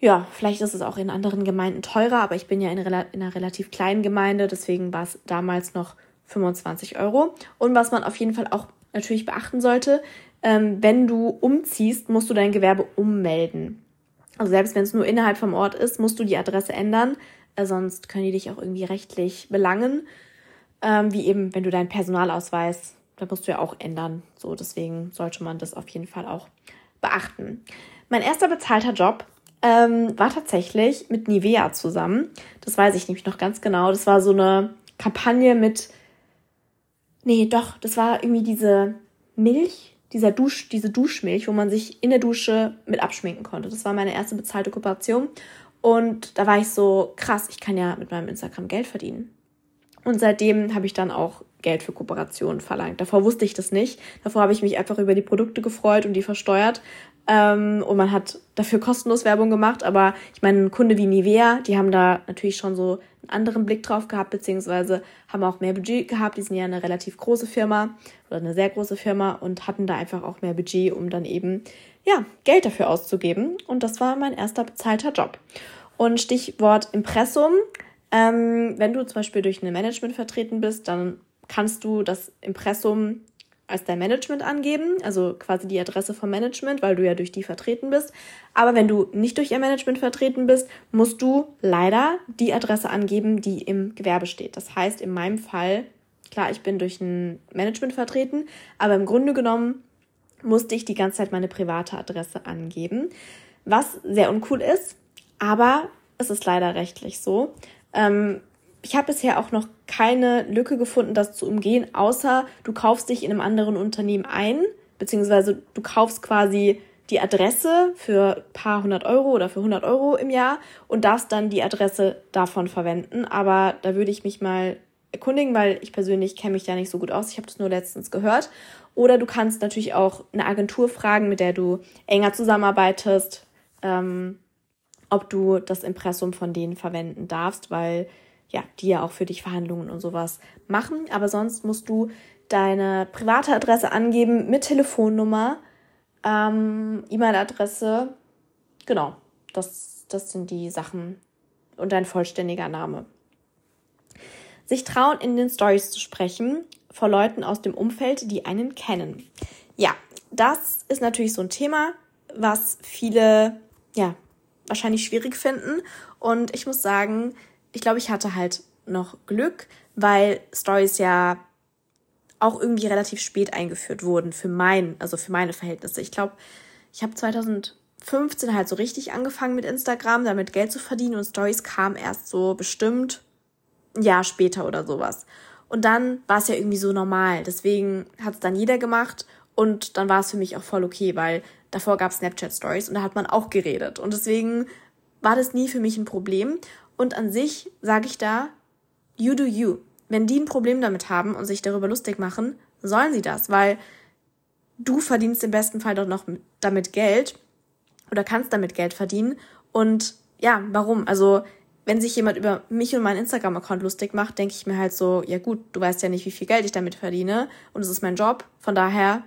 Ja, vielleicht ist es auch in anderen Gemeinden teurer, aber ich bin ja in einer relativ kleinen Gemeinde, deswegen war es damals noch 25 €. Und was man auf jeden Fall auch natürlich beachten sollte, wenn du umziehst, musst du dein Gewerbe ummelden. Also selbst wenn es nur innerhalb vom Ort ist, musst du die Adresse ändern, sonst können die dich auch irgendwie rechtlich belangen. Wie eben, wenn du deinen Personalausweis, da musst du ja auch ändern. So, deswegen sollte man das auf jeden Fall auch beachten. Mein erster bezahlter Job war tatsächlich mit Nivea zusammen. Das weiß ich nämlich noch ganz genau. Das war so eine Kampagne mit, das war irgendwie diese Milch, diese Duschmilch, wo man sich in der Dusche mit abschminken konnte. Das war meine erste bezahlte Kooperation. Und da war ich so, krass, ich kann ja mit meinem Instagram Geld verdienen. Und seitdem habe ich dann auch Geld für Kooperationen verlangt. Davor wusste ich das nicht. Davor habe ich mich einfach über die Produkte gefreut und die versteuert. Und man hat dafür kostenlos Werbung gemacht. Aber ich meine, ein Kunde wie Nivea, die haben da natürlich schon so einen anderen Blick drauf gehabt, beziehungsweise haben auch mehr Budget gehabt. Die sind ja eine relativ große Firma oder eine sehr große Firma und hatten da einfach auch mehr Budget, um dann eben Geld dafür auszugeben. Und das war mein erster bezahlter Job. Und Stichwort Impressum. Wenn du zum Beispiel durch ein Management vertreten bist, dann kannst du das Impressum als dein Management angeben, also quasi die Adresse vom Management, weil du ja durch die vertreten bist. Aber wenn du nicht durch ihr Management vertreten bist, musst du leider die Adresse angeben, die im Gewerbe steht. Das heißt, in meinem Fall, klar, ich bin durch ein Management vertreten, aber im Grunde genommen musste ich die ganze Zeit meine private Adresse angeben, was sehr uncool ist, aber es ist leider rechtlich so. Ich habe bisher auch noch keine Lücke gefunden, das zu umgehen, außer du kaufst dich in einem anderen Unternehmen ein, beziehungsweise du kaufst quasi die Adresse für ein paar 100 € oder für 100 € im Jahr und darfst dann die Adresse davon verwenden. Aber da würde ich mich mal erkundigen, weil ich persönlich kenne mich da nicht so gut aus. Ich habe das nur letztens gehört. Oder du kannst natürlich auch eine Agentur fragen, mit der du enger zusammenarbeitest, ob du das Impressum von denen verwenden darfst, weil die ja auch für dich Verhandlungen und sowas machen. Aber sonst musst du deine private Adresse angeben mit Telefonnummer, E-Mail-Adresse. Genau, das sind die Sachen und dein vollständiger Name. Sich trauen, in den Stories zu sprechen. vor Leuten aus dem Umfeld, die einen kennen. Ja, das ist natürlich so ein Thema, was viele ja wahrscheinlich schwierig finden. Und ich muss sagen, ich glaube, ich hatte halt noch Glück, weil Stories ja auch irgendwie relativ spät eingeführt wurden für meine Verhältnisse. Ich glaube, ich habe 2015 halt so richtig angefangen mit Instagram, damit Geld zu verdienen, und Stories kamen erst so bestimmt ein Jahr später oder sowas. Und dann war es ja irgendwie so normal. Deswegen hat es dann jeder gemacht und dann war es für mich auch voll okay, weil davor gab es Snapchat-Stories und da hat man auch geredet. Und deswegen war das nie für mich ein Problem. Und an sich sage ich da, you do you. Wenn die ein Problem damit haben und sich darüber lustig machen, sollen sie das, weil du verdienst im besten Fall doch noch damit Geld oder kannst damit Geld verdienen. Und ja, warum? Also wenn sich jemand über mich und meinen Instagram-Account lustig macht, denke ich mir halt so, ja gut, du weißt ja nicht, wie viel Geld ich damit verdiene und es ist mein Job, von daher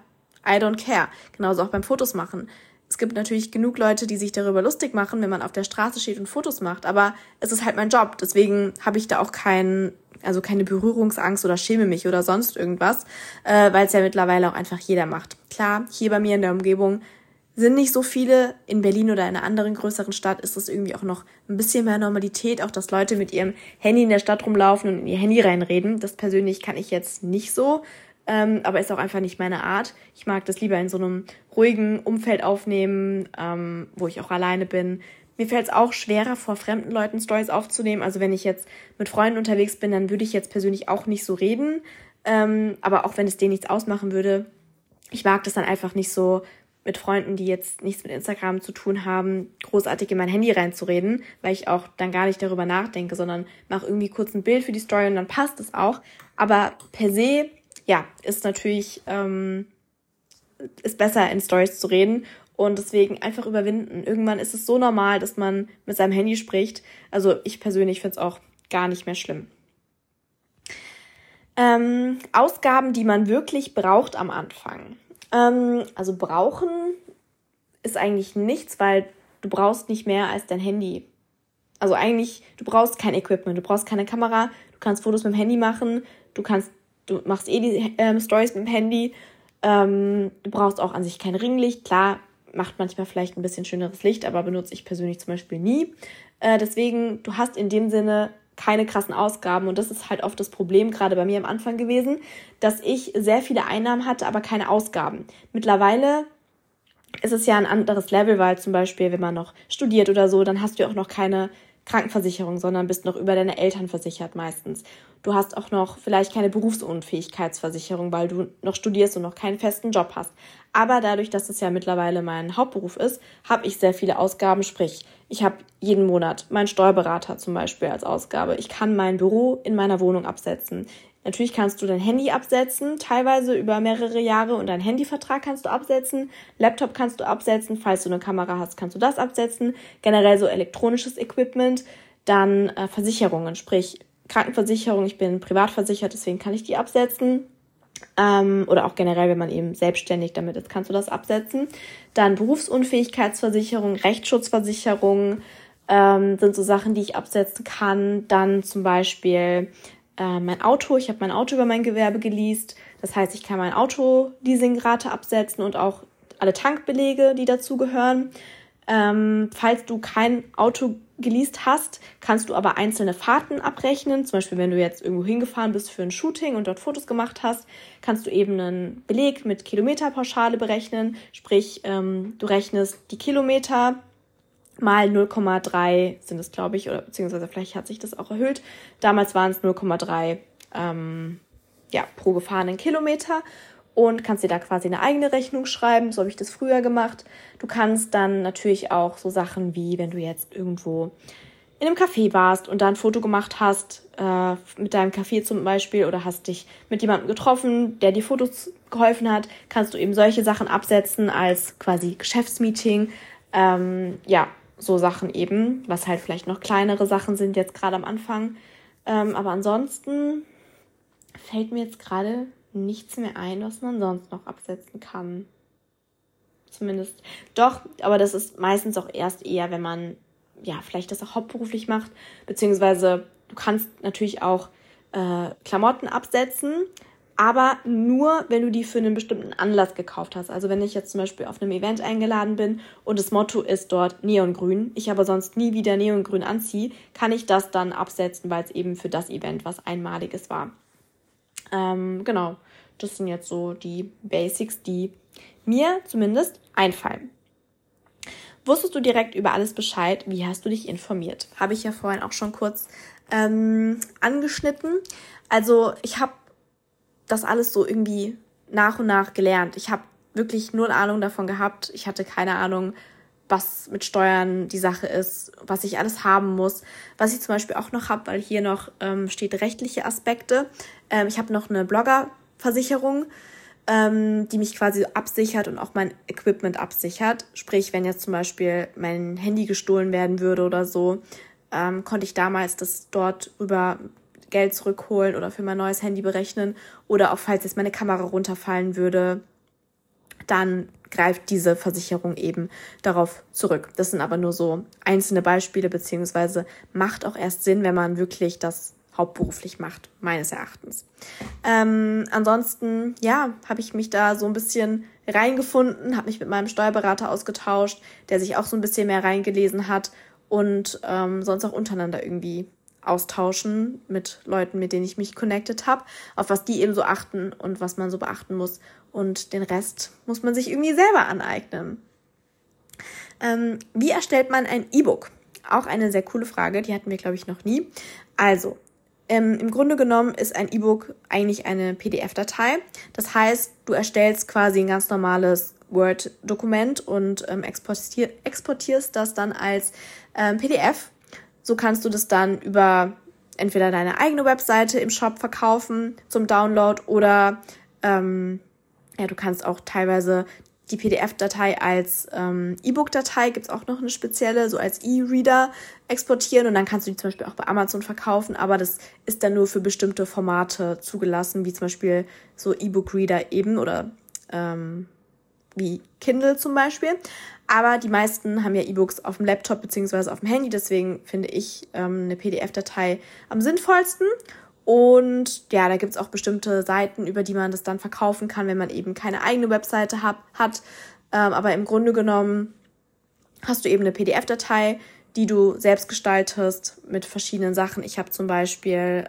I don't care. Genauso auch beim Fotos machen. Es gibt natürlich genug Leute, die sich darüber lustig machen, wenn man auf der Straße steht und Fotos macht, aber es ist halt mein Job, deswegen habe ich da auch keine Berührungsangst oder schäme mich oder sonst irgendwas, weil es ja mittlerweile auch einfach jeder macht. Klar, hier bei mir in der Umgebung sind nicht so viele. In Berlin oder in einer anderen größeren Stadt ist das irgendwie auch noch ein bisschen mehr Normalität, auch dass Leute mit ihrem Handy in der Stadt rumlaufen und in ihr Handy reinreden. Das persönlich kann ich jetzt nicht so, aber ist auch einfach nicht meine Art. Ich mag das lieber in so einem ruhigen Umfeld aufnehmen, wo ich auch alleine bin. Mir fällt es auch schwerer, vor fremden Leuten Stories aufzunehmen. Also wenn ich jetzt mit Freunden unterwegs bin, dann würde ich jetzt persönlich auch nicht so reden. Aber auch wenn es denen nichts ausmachen würde, ich mag das dann einfach nicht so, mit Freunden, die jetzt nichts mit Instagram zu tun haben, großartig in mein Handy reinzureden, weil ich auch dann gar nicht darüber nachdenke, sondern mache irgendwie kurz ein Bild für die Story und dann passt es auch. Aber per se, ja, ist natürlich ist besser, in Stories zu reden. Und deswegen einfach überwinden. Irgendwann ist es so normal, dass man mit seinem Handy spricht. Also ich persönlich finde es auch gar nicht mehr schlimm. Ausgaben, die man wirklich braucht am Anfang. Also brauchen ist eigentlich nichts, weil du brauchst nicht mehr als dein Handy. Also eigentlich, du brauchst kein Equipment, du brauchst keine Kamera, du kannst Fotos mit dem Handy machen, du machst eh die Stories mit dem Handy. Du brauchst auch an sich kein Ringlicht. Klar, macht manchmal vielleicht ein bisschen schöneres Licht, aber benutze ich persönlich zum Beispiel nie. Deswegen, du hast in dem Sinne keine krassen Ausgaben. Und das ist halt oft das Problem, gerade bei mir am Anfang gewesen, dass ich sehr viele Einnahmen hatte, aber keine Ausgaben. Mittlerweile ist es ja ein anderes Level, weil zum Beispiel, wenn man noch studiert oder so, dann hast du ja auch noch keine Krankenversicherung, sondern bist noch über deine Eltern versichert meistens. Du hast auch noch vielleicht keine Berufsunfähigkeitsversicherung, weil du noch studierst und noch keinen festen Job hast. Aber dadurch, dass es ja mittlerweile mein Hauptberuf ist, habe ich sehr viele Ausgaben. Sprich, ich habe jeden Monat meinen Steuerberater zum Beispiel als Ausgabe. Ich kann mein Büro in meiner Wohnung absetzen. Natürlich kannst du dein Handy absetzen, teilweise über mehrere Jahre, und deinen Handyvertrag kannst du absetzen, Laptop kannst du absetzen, falls du eine Kamera hast, kannst du das absetzen, generell so elektronisches Equipment, dann Versicherungen, sprich Krankenversicherung, ich bin privat versichert, deswegen kann ich die absetzen, oder auch generell, wenn man eben selbstständig damit ist, kannst du das absetzen, dann Berufsunfähigkeitsversicherung, Rechtsschutzversicherung sind so Sachen, die ich absetzen kann, dann zum Beispiel mein Auto, ich habe mein Auto über mein Gewerbe geleast, das heißt, ich kann mein Auto-Leasingrate absetzen und auch alle Tankbelege, die dazugehören. Falls du kein Auto geleast hast, kannst du aber einzelne Fahrten abrechnen, zum Beispiel wenn du jetzt irgendwo hingefahren bist für ein Shooting und dort Fotos gemacht hast, kannst du eben einen Beleg mit Kilometerpauschale berechnen, sprich du rechnest die Kilometer mal 0,3 sind es, glaube ich, oder beziehungsweise vielleicht hat sich das auch erhöht. Damals waren es 0,3 pro gefahrenen Kilometer und kannst dir da quasi eine eigene Rechnung schreiben. So habe ich das früher gemacht. Du kannst dann natürlich auch so Sachen wie, wenn du jetzt irgendwo in einem Café warst und da ein Foto gemacht hast, mit deinem Café zum Beispiel, oder hast dich mit jemandem getroffen, der dir Fotos geholfen hat, kannst du eben solche Sachen absetzen als quasi Geschäftsmeeting. So Sachen eben, was halt vielleicht noch kleinere Sachen sind jetzt gerade am Anfang. Aber ansonsten fällt mir jetzt gerade nichts mehr ein, was man sonst noch absetzen kann. Zumindest doch, aber das ist meistens auch erst eher, wenn man vielleicht das auch hauptberuflich macht. Beziehungsweise du kannst natürlich auch Klamotten absetzen. aber nur, wenn du die für einen bestimmten Anlass gekauft hast. Also wenn ich jetzt zum Beispiel auf einem Event eingeladen bin und das Motto ist dort Neongrün, ich aber sonst nie wieder Neongrün anziehe, kann ich das dann absetzen, weil es eben für das Event was Einmaliges war. Genau, das sind jetzt so die Basics, die mir zumindest einfallen. Wusstest du direkt über alles Bescheid? Wie hast du dich informiert? Habe ich ja vorhin auch schon kurz angeschnitten. Also ich habe das alles so irgendwie nach und nach gelernt. Ich habe wirklich null Ahnung davon gehabt. Ich hatte keine Ahnung, was mit Steuern die Sache ist, was ich alles haben muss. Was ich zum Beispiel auch noch habe, weil hier noch steht rechtliche Aspekte. Ich habe noch eine Bloggerversicherung, die mich quasi absichert und auch mein Equipment absichert. Sprich, wenn jetzt zum Beispiel mein Handy gestohlen werden würde oder so, konnte ich damals das dort über Geld zurückholen oder für mein neues Handy berechnen. Oder auch falls jetzt meine Kamera runterfallen würde, dann greift diese Versicherung eben darauf zurück. Das sind aber nur so einzelne Beispiele, beziehungsweise macht auch erst Sinn, wenn man wirklich das hauptberuflich macht, meines Erachtens. Ansonsten, ja, habe ich mich da so ein bisschen reingefunden, habe mich mit meinem Steuerberater ausgetauscht, der sich auch so ein bisschen mehr reingelesen hat und sonst auch untereinander irgendwie austauschen mit Leuten, mit denen ich mich connected habe, auf was die eben so achten und was man so beachten muss. Und den Rest muss man sich irgendwie selber aneignen. Wie erstellt man ein E-Book? Auch eine sehr coole Frage, die hatten wir, glaube ich, noch nie. Also, im Grunde genommen ist ein E-Book eigentlich eine PDF-Datei. Das heißt, du erstellst quasi ein ganz normales Word-Dokument und exportierst das dann als PDF. So kannst du das dann über entweder deine eigene Webseite im Shop verkaufen zum Download oder ja, du kannst auch teilweise die PDF-Datei als E-Book-Datei, gibt's auch noch eine spezielle, so als E-Reader exportieren und dann kannst du die zum Beispiel auch bei Amazon verkaufen, aber das ist dann nur für bestimmte Formate zugelassen, wie zum Beispiel so E-Book-Reader eben oder wie Kindle zum Beispiel. Aber die meisten haben ja E-Books auf dem Laptop bzw. auf dem Handy, deswegen finde ich eine PDF-Datei am sinnvollsten. Und ja, da gibt es auch bestimmte Seiten, über die man das dann verkaufen kann, wenn man eben keine eigene Webseite hat. Aber im Grunde genommen hast du eben eine PDF-Datei, die du selbst gestaltest mit verschiedenen Sachen. Ich habe zum Beispiel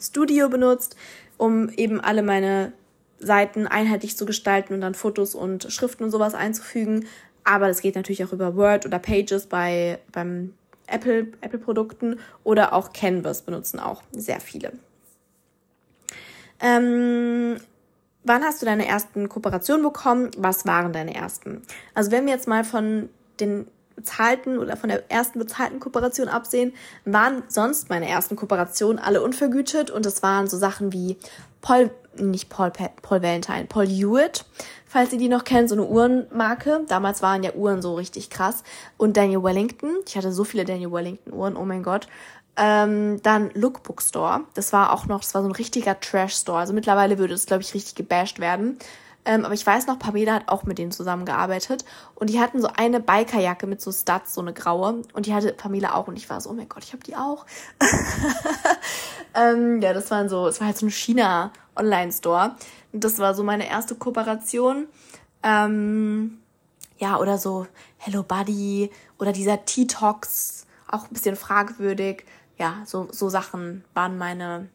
Studio benutzt, um eben alle meine Seiten einheitlich zu gestalten und dann Fotos und Schriften und sowas einzufügen. Aber das geht natürlich auch über Word oder Pages beim Apple-Produkten oder auch Canvas benutzen auch sehr viele. Wann hast du deine ersten Kooperationen bekommen? Was waren deine ersten? Also wenn wir jetzt mal von den bezahlten oder von der ersten bezahlten Kooperation absehen, waren sonst meine ersten Kooperationen alle unvergütet und das waren so Sachen wie Paul Hewitt, falls ihr die noch kennt, so eine Uhrenmarke. Damals waren ja Uhren so richtig krass. Und Daniel Wellington. Ich hatte so viele Daniel Wellington Uhren, oh mein Gott. Dann Lookbook Store. Das war so ein richtiger Trash Store. Also mittlerweile würde es, glaube ich, richtig gebasht werden. Aber ich weiß noch, Pamela hat auch mit denen zusammengearbeitet. Und die hatten so eine Bikerjacke mit so Studs, so eine graue. Und die hatte Pamela auch. Und ich war so, oh mein Gott, ich habe die auch. Ja, das war halt so ein China-Online-Store. Und das war so meine erste Kooperation. Ja, oder so Hello Buddy oder dieser T-Talks, auch ein bisschen fragwürdig. Ja, so Sachen waren meine.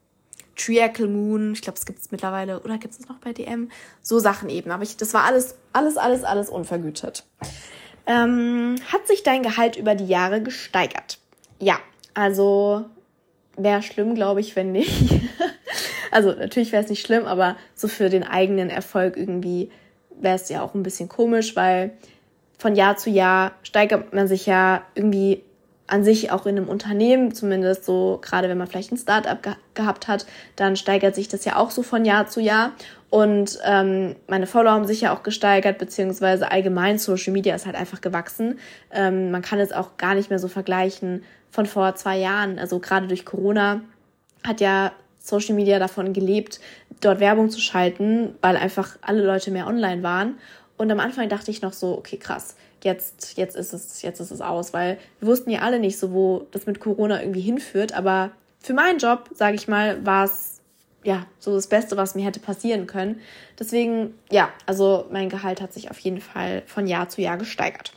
Triacle Moon, ich glaube, es gibt es mittlerweile, oder gibt es das noch bei DM? So Sachen eben, aber das war alles unvergütet. Hat sich dein Gehalt über die Jahre gesteigert? Ja, also wäre schlimm, glaube ich, wenn nicht. Also natürlich wäre es nicht schlimm, aber so für den eigenen Erfolg irgendwie wäre es ja auch ein bisschen komisch, weil von Jahr zu Jahr steigert man sich ja irgendwie an sich auch in einem Unternehmen, zumindest so, gerade wenn man vielleicht ein Start-up gehabt hat, dann steigert sich das ja auch so von Jahr zu Jahr. Und meine Follower haben sich ja auch gesteigert, beziehungsweise allgemein Social Media ist halt einfach gewachsen. Man kann es auch gar nicht mehr so vergleichen von vor 2 Jahren. Also gerade durch Corona hat ja Social Media davon gelebt, dort Werbung zu schalten, weil einfach alle Leute mehr online waren. Und am Anfang dachte ich noch so, okay, krass, jetzt ist es aus, weil wir wussten ja alle nicht so, wo das mit Corona irgendwie hinführt, aber für meinen Job, sage ich mal, war es ja, so das Beste, was mir hätte passieren können. Deswegen, ja, also mein Gehalt hat sich auf jeden Fall von Jahr zu Jahr gesteigert.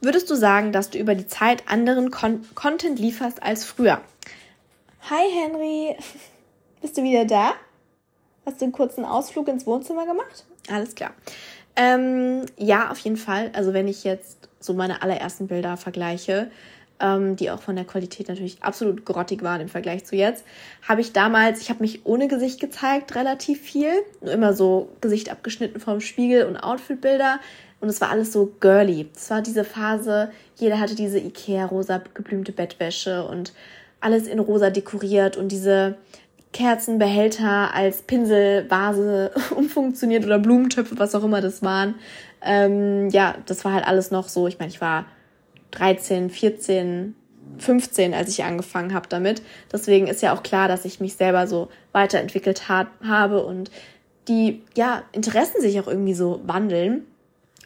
Würdest du sagen, dass du über die Zeit anderen Content lieferst als früher? Hi Henry, bist du wieder da? Hast du einen kurzen Ausflug ins Wohnzimmer gemacht? Alles klar. Ja, auf jeden Fall. Also wenn ich jetzt so meine allerersten Bilder vergleiche, die auch von der Qualität natürlich absolut grottig waren im Vergleich zu jetzt, habe ich mich ohne Gesicht gezeigt, relativ viel. Nur immer so Gesicht abgeschnitten vom Spiegel und Outfitbilder. Und es war alles so girly. Es war diese Phase, jeder hatte diese Ikea-rosa geblümte Bettwäsche und alles in rosa dekoriert und diese Kerzenbehälter als Pinselvase umfunktioniert oder Blumentöpfe, was auch immer das waren. Ja, das war halt alles noch so. Ich meine, ich war 13, 14, 15, als ich angefangen habe damit. Deswegen ist ja auch klar, dass ich mich selber so weiterentwickelt habe und die Interessen sich auch irgendwie so wandeln.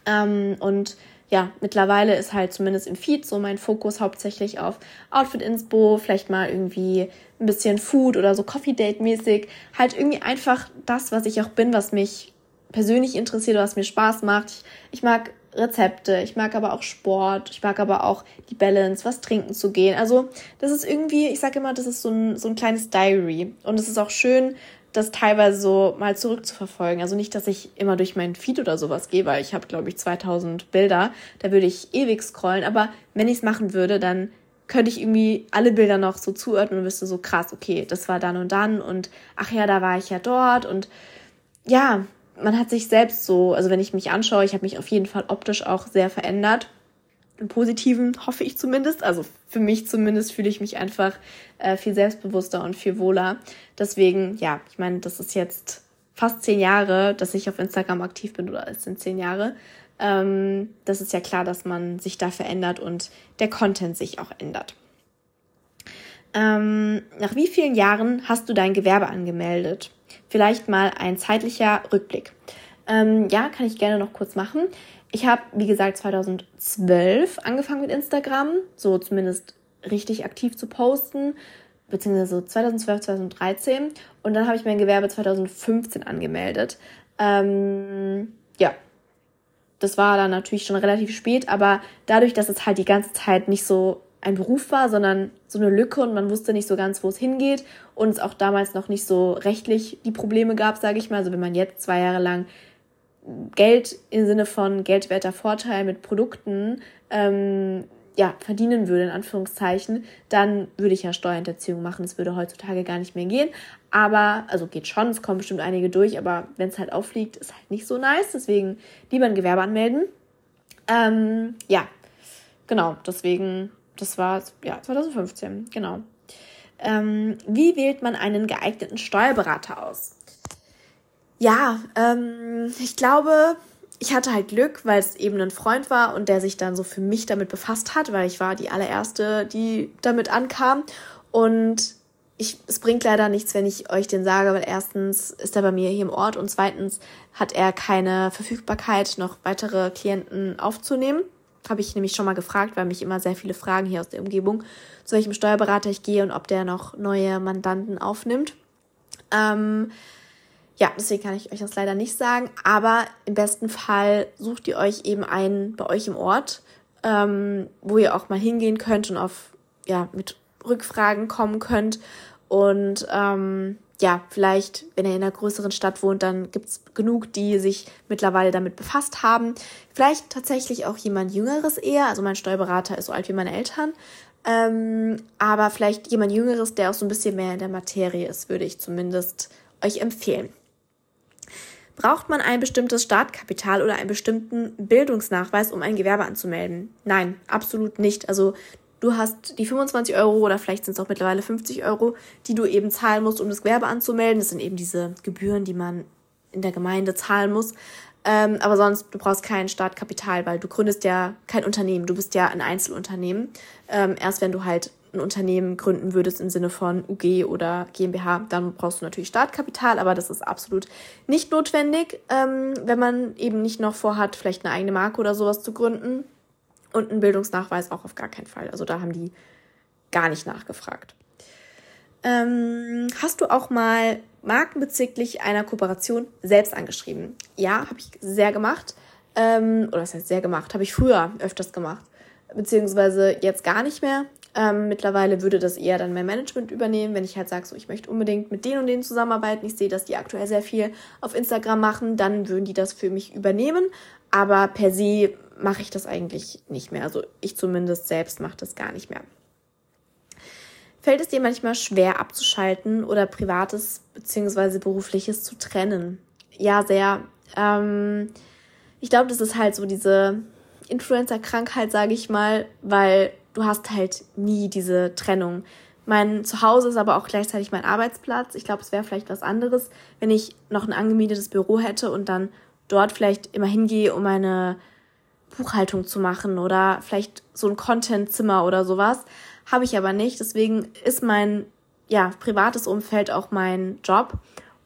Und ja, mittlerweile ist halt zumindest im Feed so mein Fokus hauptsächlich auf Outfit-Inspo, vielleicht mal irgendwie ein bisschen Food oder so Coffee-Date-mäßig. Halt irgendwie einfach das, was ich auch bin, was mich persönlich interessiert, was mir Spaß macht. Ich mag Rezepte, ich mag aber auch Sport, ich mag aber auch die Balance, was trinken zu gehen. Also das ist irgendwie, ich sage immer, das ist so ein kleines Diary. Und es ist auch schön, das teilweise so mal zurückzuverfolgen. Also nicht, dass ich immer durch meinen Feed oder sowas gehe, weil ich habe, glaube ich, 2000 Bilder. Da würde ich ewig scrollen. Aber wenn ich es machen würde, dann könnte ich irgendwie alle Bilder noch so zuordnen und wüsste so, krass, okay, das war dann. Und ach ja, da war ich ja dort. Und ja, man hat sich selbst so, also wenn ich mich anschaue, ich habe mich auf jeden Fall optisch auch sehr verändert. Im Positiven hoffe ich zumindest, also für mich zumindest fühle ich mich einfach viel selbstbewusster und viel wohler. Deswegen, ja, ich meine, das ist jetzt fast 10 Jahre, dass ich auf Instagram aktiv bin, oder es sind 10 Jahre. Das ist ja klar, dass man sich da verändert und der Content sich auch ändert. Nach wie vielen Jahren hast du dein Gewerbe angemeldet? Vielleicht mal ein zeitlicher Rückblick. Ja, kann ich gerne noch kurz machen. Ich habe, wie gesagt, 2012 angefangen mit Instagram, so zumindest richtig aktiv zu posten, beziehungsweise so 2012, 2013. Und dann habe ich mein Gewerbe 2015 angemeldet. Ja, das war dann natürlich schon relativ spät, aber dadurch, dass es halt die ganze Zeit nicht so ein Beruf war, sondern so eine Lücke und man wusste nicht so ganz, wo es hingeht und es auch damals noch nicht so rechtlich die Probleme gab, sage ich mal. Also wenn man jetzt 2 Jahre lang Geld im Sinne von geldwerter Vorteil mit Produkten verdienen würde, in Anführungszeichen, dann würde ich ja Steuerhinterziehung machen. Das würde heutzutage gar nicht mehr gehen. Aber, also geht schon, es kommen bestimmt einige durch, aber wenn es halt auffliegt, ist halt nicht so nice. Deswegen lieber ein Gewerbe anmelden. Genau, deswegen, das war 2015, genau. Wie wählt man einen geeigneten Steuerberater aus? Ja, ich glaube, ich hatte halt Glück, weil es eben ein Freund war und der sich dann so für mich damit befasst hat, weil ich war die allererste, die damit ankam. Und es bringt leider nichts, wenn ich euch den sage, weil erstens ist er bei mir hier im Ort und zweitens hat er keine Verfügbarkeit, noch weitere Klienten aufzunehmen. Habe ich nämlich schon mal gefragt, weil mich immer sehr viele fragen hier aus der Umgebung, zu welchem Steuerberater ich gehe und ob der noch neue Mandanten aufnimmt. Ja, deswegen kann ich euch das leider nicht sagen, aber im besten Fall sucht ihr euch eben einen bei euch im Ort, wo ihr auch mal hingehen könnt und mit Rückfragen kommen könnt. Und vielleicht, wenn ihr in einer größeren Stadt wohnt, dann gibt's genug, die sich mittlerweile damit befasst haben. Vielleicht tatsächlich auch jemand Jüngeres eher, also mein Steuerberater ist so alt wie meine Eltern. Aber vielleicht jemand Jüngeres, der auch so ein bisschen mehr in der Materie ist, würde ich zumindest euch empfehlen. Braucht man ein bestimmtes Startkapital oder einen bestimmten Bildungsnachweis, um ein Gewerbe anzumelden? Nein, absolut nicht. Also du hast die 25 € oder vielleicht sind es auch mittlerweile 50 €, die du eben zahlen musst, um das Gewerbe anzumelden. Das sind eben diese Gebühren, die man in der Gemeinde zahlen muss. Aber sonst, du brauchst kein Startkapital, weil du gründest ja kein Unternehmen. Du bist ja ein Einzelunternehmen. Erst wenn du halt ein Unternehmen gründen würdest im Sinne von UG oder GmbH, dann brauchst du natürlich Startkapital, aber das ist absolut nicht notwendig, wenn man eben nicht noch vorhat, vielleicht eine eigene Marke oder sowas zu gründen, und einen Bildungsnachweis auch auf gar keinen Fall. Also da haben die gar nicht nachgefragt. Hast du auch mal Marken bezüglich einer Kooperation selbst angeschrieben? Ja, habe ich sehr gemacht. Oder was heißt sehr gemacht? Habe ich früher öfters gemacht. Beziehungsweise jetzt gar nicht mehr. Mittlerweile würde das eher dann mein Management übernehmen, wenn ich halt sage, so, ich möchte unbedingt mit denen und denen zusammenarbeiten. Ich sehe, dass die aktuell sehr viel auf Instagram machen. Dann würden die das für mich übernehmen. Aber per se mache ich das eigentlich nicht mehr. Also ich zumindest selbst mache das gar nicht mehr. Fällt es dir manchmal schwer abzuschalten oder Privates bzw. Berufliches zu trennen? Ja, sehr. Ich glaube, das ist halt so diese Influencer-Krankheit, sage ich mal, weil du hast halt nie diese Trennung. Mein Zuhause ist aber auch gleichzeitig mein Arbeitsplatz. Ich glaube, es wäre vielleicht was anderes, wenn ich noch ein angemietetes Büro hätte und dann dort vielleicht immer hingehe, um meine Buchhaltung zu machen oder vielleicht so ein Content-Zimmer oder sowas. Habe ich aber nicht, deswegen ist mein privates Umfeld auch mein Job.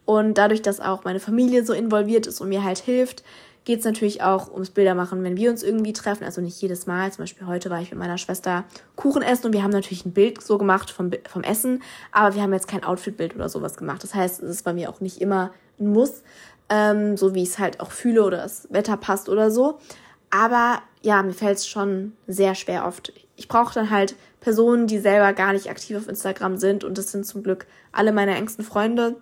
Und dadurch, dass auch meine Familie so involviert ist und mir halt hilft, geht es natürlich auch ums Bildermachen, wenn wir uns irgendwie treffen. Also nicht jedes Mal, zum Beispiel heute war ich mit meiner Schwester Kuchen essen und wir haben natürlich ein Bild so gemacht vom Essen, aber wir haben jetzt kein Outfit-Bild oder sowas gemacht. Das heißt, es ist bei mir auch nicht immer ein Muss, so wie ich es halt auch fühle oder das Wetter passt oder so. Aber ja, mir fällt es schon sehr schwer oft. Ich brauche dann halt Personen, die selber gar nicht aktiv auf Instagram sind, und das sind zum Glück alle meine engsten Freunde.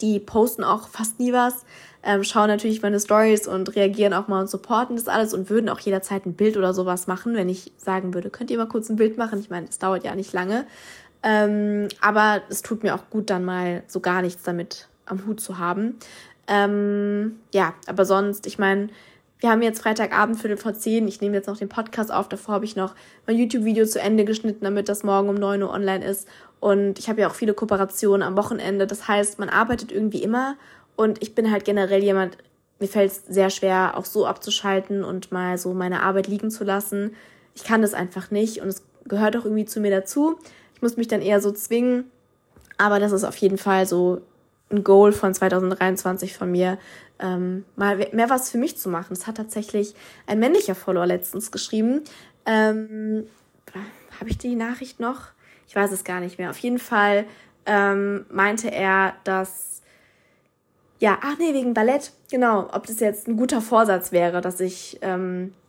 Die posten auch fast nie was, schauen natürlich meine Stories und reagieren auch mal und supporten das alles und würden auch jederzeit ein Bild oder sowas machen, wenn ich sagen würde, könnt ihr mal kurz ein Bild machen? Ich meine, es dauert ja nicht lange, aber es tut mir auch gut, dann mal so gar nichts damit am Hut zu haben. Aber sonst, ich meine, wir haben jetzt Freitagabend 9:45. Ich nehme jetzt noch den Podcast auf. Davor habe ich noch mein YouTube-Video zu Ende geschnitten, damit das morgen um 9 Uhr online ist. Und ich habe ja auch viele Kooperationen am Wochenende. Das heißt, man arbeitet irgendwie immer. Und ich bin halt generell jemand, mir fällt es sehr schwer, auch so abzuschalten und mal so meine Arbeit liegen zu lassen. Ich kann das einfach nicht. Und es gehört auch irgendwie zu mir dazu. Ich muss mich dann eher so zwingen. Aber das ist auf jeden Fall so ein Goal von 2023 von mir, mal mehr was für mich zu machen. Das hat tatsächlich ein männlicher Follower letztens geschrieben. Habe ich die Nachricht noch? Ich weiß es gar nicht mehr. Auf jeden Fall meinte er, dass wegen Ballett, genau, ob das jetzt ein guter Vorsatz wäre, dass ich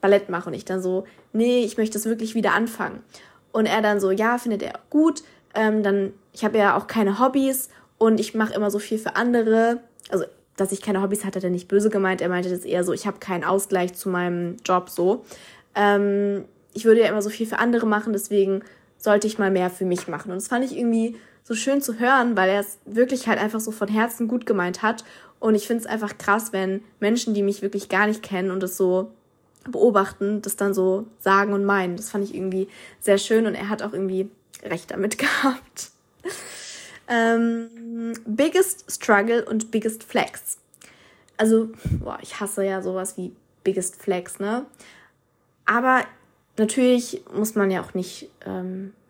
Ballett mache, und ich dann so, nee, ich möchte es wirklich wieder anfangen. Und er dann so, ja, findet er gut, ich habe ja auch keine Hobbys und ich mache immer so viel für andere. Also, dass ich keine Hobbys hatte, hat er nicht böse gemeint. Er meinte das eher so, ich habe keinen Ausgleich zu meinem Job so. Ich würde ja immer so viel für andere machen, deswegen sollte ich mal mehr für mich machen. Und das fand ich irgendwie so schön zu hören, weil er es wirklich halt einfach so von Herzen gut gemeint hat. Und ich finde es einfach krass, wenn Menschen, die mich wirklich gar nicht kennen und das so beobachten, das dann so sagen und meinen. Das fand ich irgendwie sehr schön und er hat auch irgendwie recht damit gehabt. Biggest Struggle und Biggest Flex. Also, ich hasse ja sowas wie Biggest Flex, ne? Aber natürlich muss man ja auch nicht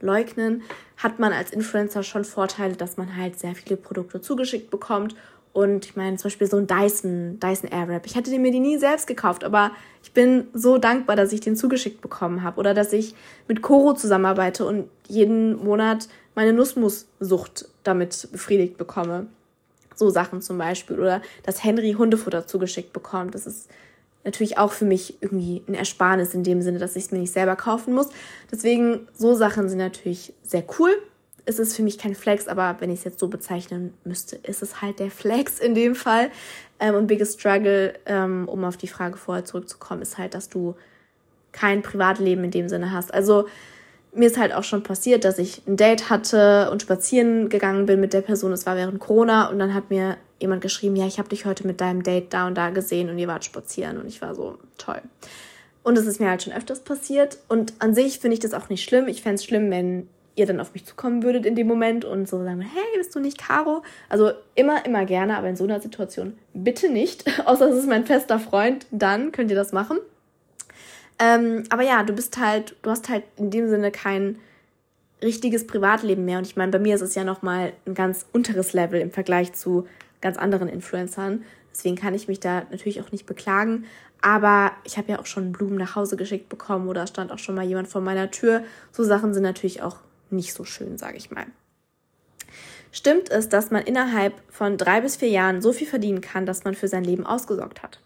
leugnen, hat man als Influencer schon Vorteile, dass man halt sehr viele Produkte zugeschickt bekommt. Und ich meine, zum Beispiel so ein Dyson Airwrap. Ich hätte mir die nie selbst gekauft, aber ich bin so dankbar, dass ich den zugeschickt bekommen habe. Oder dass ich mit Koro zusammenarbeite und jeden Monat meine Nussmus-Sucht damit befriedigt bekomme. So Sachen zum Beispiel. Oder dass Henry Hundefutter zugeschickt bekommt. Das ist natürlich auch für mich irgendwie ein Ersparnis in dem Sinne, dass ich es mir nicht selber kaufen muss. Deswegen, so Sachen sind natürlich sehr cool. Es ist für mich kein Flex, aber wenn ich es jetzt so bezeichnen müsste, ist es halt der Flex in dem Fall. Und Biggest Struggle, um auf die Frage vorher zurückzukommen, ist halt, dass du kein Privatleben in dem Sinne hast. Also mir ist halt auch schon passiert, dass ich ein Date hatte und spazieren gegangen bin mit der Person. Es war während Corona und dann hat mir jemand geschrieben, ja, ich habe dich heute mit deinem Date da und da gesehen und ihr wart spazieren, und ich war so, toll. Und das ist mir halt schon öfters passiert und an sich finde ich das auch nicht schlimm. Ich fände es schlimm, wenn ihr dann auf mich zukommen würdet in dem Moment und so sagen, hey, bist du nicht Karo? Also immer gerne, aber in so einer Situation bitte nicht. Außer es ist mein fester Freund, dann könnt ihr das machen. Aber ja, du hast halt in dem Sinne kein richtiges Privatleben mehr. Und ich meine, bei mir ist es ja nochmal ein ganz unteres Level im Vergleich zu ganz anderen Influencern. Deswegen kann ich mich da natürlich auch nicht beklagen. Aber ich habe ja auch schon Blumen nach Hause geschickt bekommen oder stand auch schon mal jemand vor meiner Tür. So Sachen sind natürlich auch nicht so schön, sage ich mal. stimmt es, dass man innerhalb von 3 bis 4 Jahren so viel verdienen kann, dass man für sein Leben ausgesorgt hat?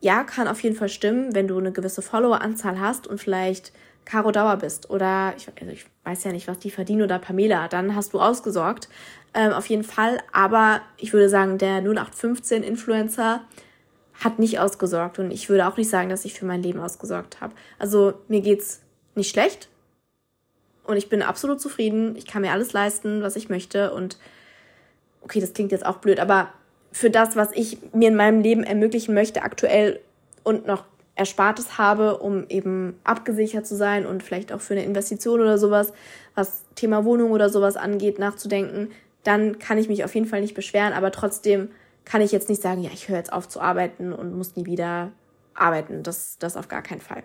Ja, kann auf jeden Fall stimmen, wenn du eine gewisse Follower-Anzahl hast und vielleicht Caro Dauer bist oder, ich weiß ja nicht, was die verdienen, oder Pamela, dann hast du ausgesorgt, auf jeden Fall. Aber ich würde sagen, der 0815-Influencer hat nicht ausgesorgt und ich würde auch nicht sagen, dass ich für mein Leben ausgesorgt habe. Also mir geht's nicht schlecht und ich bin absolut zufrieden. Ich kann mir alles leisten, was ich möchte, und okay, das klingt jetzt auch blöd, aber für das, was ich mir in meinem Leben ermöglichen möchte aktuell und noch Erspartes habe, um eben abgesichert zu sein und vielleicht auch für eine Investition oder sowas, was Thema Wohnung oder sowas angeht, nachzudenken, dann kann ich mich auf jeden Fall nicht beschweren, aber trotzdem kann ich jetzt nicht sagen, ja, ich höre jetzt auf zu arbeiten und muss nie wieder arbeiten. Das auf gar keinen Fall.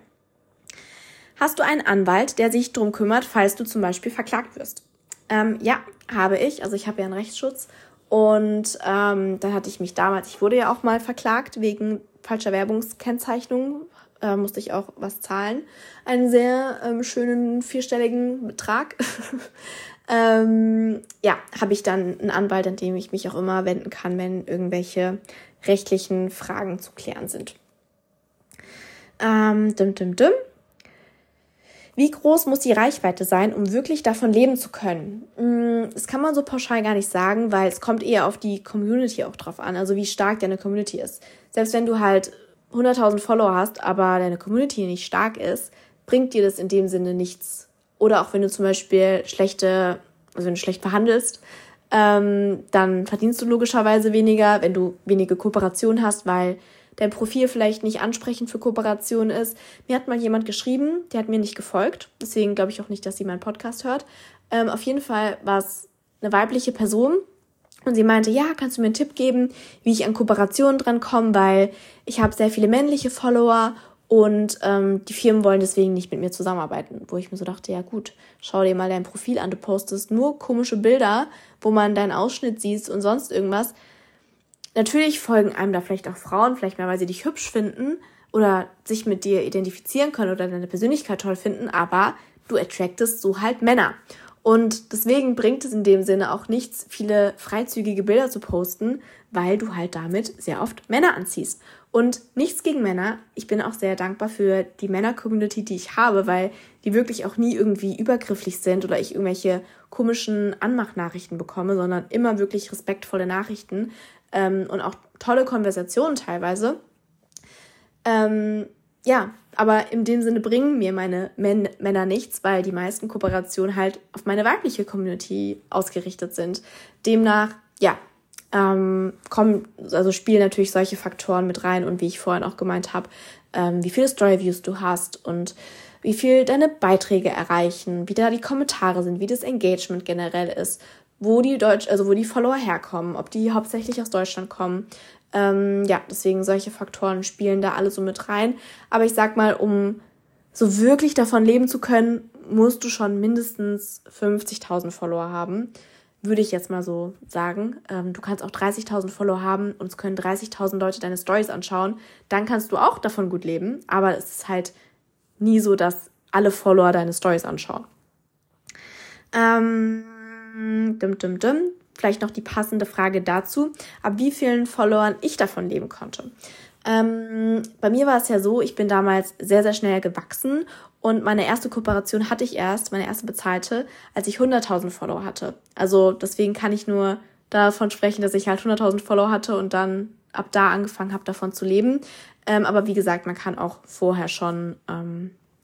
Hast du einen Anwalt, der sich drum kümmert, falls du zum Beispiel verklagt wirst? Ja, habe ich. Also ich habe ja einen Rechtsschutz. Und dann hatte ich mich damals, ich wurde ja auch mal verklagt wegen falscher Werbungskennzeichnung, musste ich auch was zahlen. Einen sehr schönen 4-stelligen Betrag. Ja, habe ich dann einen Anwalt, an dem ich mich auch immer wenden kann, wenn irgendwelche rechtlichen Fragen zu klären sind. Wie groß muss die Reichweite sein, um wirklich davon leben zu können? Das kann man so pauschal gar nicht sagen, weil es kommt eher auf die Community auch drauf an, also wie stark deine Community ist. Selbst wenn du halt 100.000 Follower hast, aber deine Community nicht stark ist, bringt dir das in dem Sinne nichts. Oder auch wenn du zum Beispiel schlecht verhandelst, dann verdienst du logischerweise weniger, wenn du wenige Kooperationen hast, weil dein Profil vielleicht nicht ansprechend für Kooperation ist. Mir hat mal jemand geschrieben, der hat mir nicht gefolgt. Deswegen glaube ich auch nicht, dass sie meinen Podcast hört. Auf jeden Fall war es eine weibliche Person. Und sie meinte, ja, kannst du mir einen Tipp geben, wie ich an Kooperationen dran komme, weil ich habe sehr viele männliche Follower und die Firmen wollen deswegen nicht mit mir zusammenarbeiten. Wo ich mir so dachte, ja gut, schau dir mal dein Profil an. Du postest nur komische Bilder, wo man deinen Ausschnitt sieht und sonst irgendwas. Natürlich folgen einem da vielleicht auch Frauen, vielleicht mal, weil sie dich hübsch finden oder sich mit dir identifizieren können oder deine Persönlichkeit toll finden, aber du attractest so halt Männer. Und deswegen bringt es in dem Sinne auch nichts, viele freizügige Bilder zu posten, weil du halt damit sehr oft Männer anziehst. Und nichts gegen Männer. Ich bin auch sehr dankbar für die Männer-Community, die ich habe, weil die wirklich auch nie irgendwie übergriffig sind oder ich irgendwelche komischen Anmachnachrichten bekomme, sondern immer wirklich respektvolle Nachrichten und auch tolle Konversationen teilweise. Ja, aber in dem Sinne bringen mir meine Männer nichts, weil die meisten Kooperationen halt auf meine weibliche Community ausgerichtet sind. Demnach, ja, spielen natürlich solche Faktoren mit rein und wie ich vorhin auch gemeint habe, wie viele Storyviews du hast und wie viel deine Beiträge erreichen, wie da die Kommentare sind, wie das Engagement generell ist, wo die Follower herkommen, ob die hauptsächlich aus Deutschland kommen. Ja, deswegen solche Faktoren spielen da alle so mit rein. Aber ich sag mal, um so wirklich davon leben zu können, musst du schon mindestens 50.000 Follower haben, würde ich jetzt mal so sagen. Du kannst auch 30.000 Follower haben und es können 30.000 Leute deine Stories anschauen. Dann kannst du auch davon gut leben, aber es ist halt nie so, dass alle Follower deine Stories anschauen. Vielleicht noch die passende Frage dazu, ab wie vielen Followern ich davon leben konnte. Bei mir war es ja so, ich bin damals sehr, sehr schnell gewachsen und meine erste Kooperation hatte ich meine erste bezahlte, als ich 100.000 Follower hatte. Also deswegen kann ich nur davon sprechen, dass ich halt 100.000 Follower hatte und dann ab da angefangen habe, davon zu leben. Aber wie gesagt, man kann auch vorher schon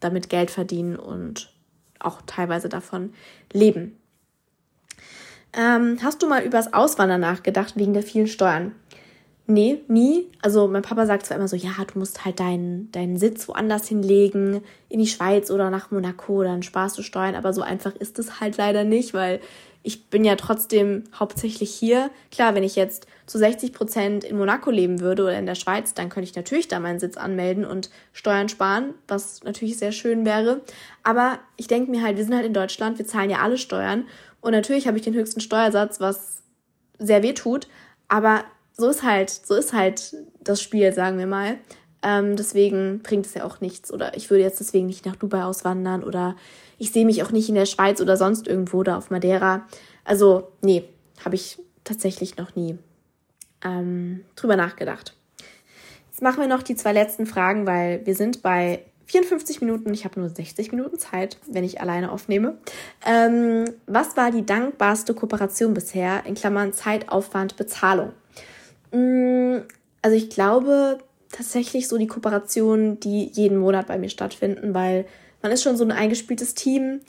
damit Geld verdienen und auch teilweise davon leben. Hast du mal übers Auswandern nachgedacht wegen der vielen Steuern? Nee, nie. Also mein Papa sagt zwar immer so, ja, du musst halt deinen Sitz woanders hinlegen, in die Schweiz oder nach Monaco, dann sparst du Steuern, aber so einfach ist es halt leider nicht, weil ich bin ja trotzdem hauptsächlich hier. Klar, wenn ich jetzt zu 60% in Monaco leben würde oder in der Schweiz, dann könnte ich natürlich da meinen Sitz anmelden und Steuern sparen, was natürlich sehr schön wäre. Aber ich denke mir halt, wir sind halt in Deutschland, wir zahlen ja alle Steuern. Und natürlich habe ich den höchsten Steuersatz, was sehr weh tut, aber so ist halt das Spiel, sagen wir mal. Deswegen bringt es ja auch nichts. Oder ich würde jetzt deswegen nicht nach Dubai auswandern oder ich sehe mich auch nicht in der Schweiz oder sonst irgendwo da auf Madeira. Also, nee, habe ich tatsächlich noch nie drüber nachgedacht. Jetzt machen wir noch die zwei letzten Fragen, weil wir sind bei 54 Minuten. Ich habe nur 60 Minuten Zeit, wenn ich alleine aufnehme. Was war die dankbarste Kooperation bisher? In Klammern Zeitaufwand, Bezahlung. Also ich glaube tatsächlich so die Kooperationen, die jeden Monat bei mir stattfinden, weil man ist schon so ein eingespieltes Team.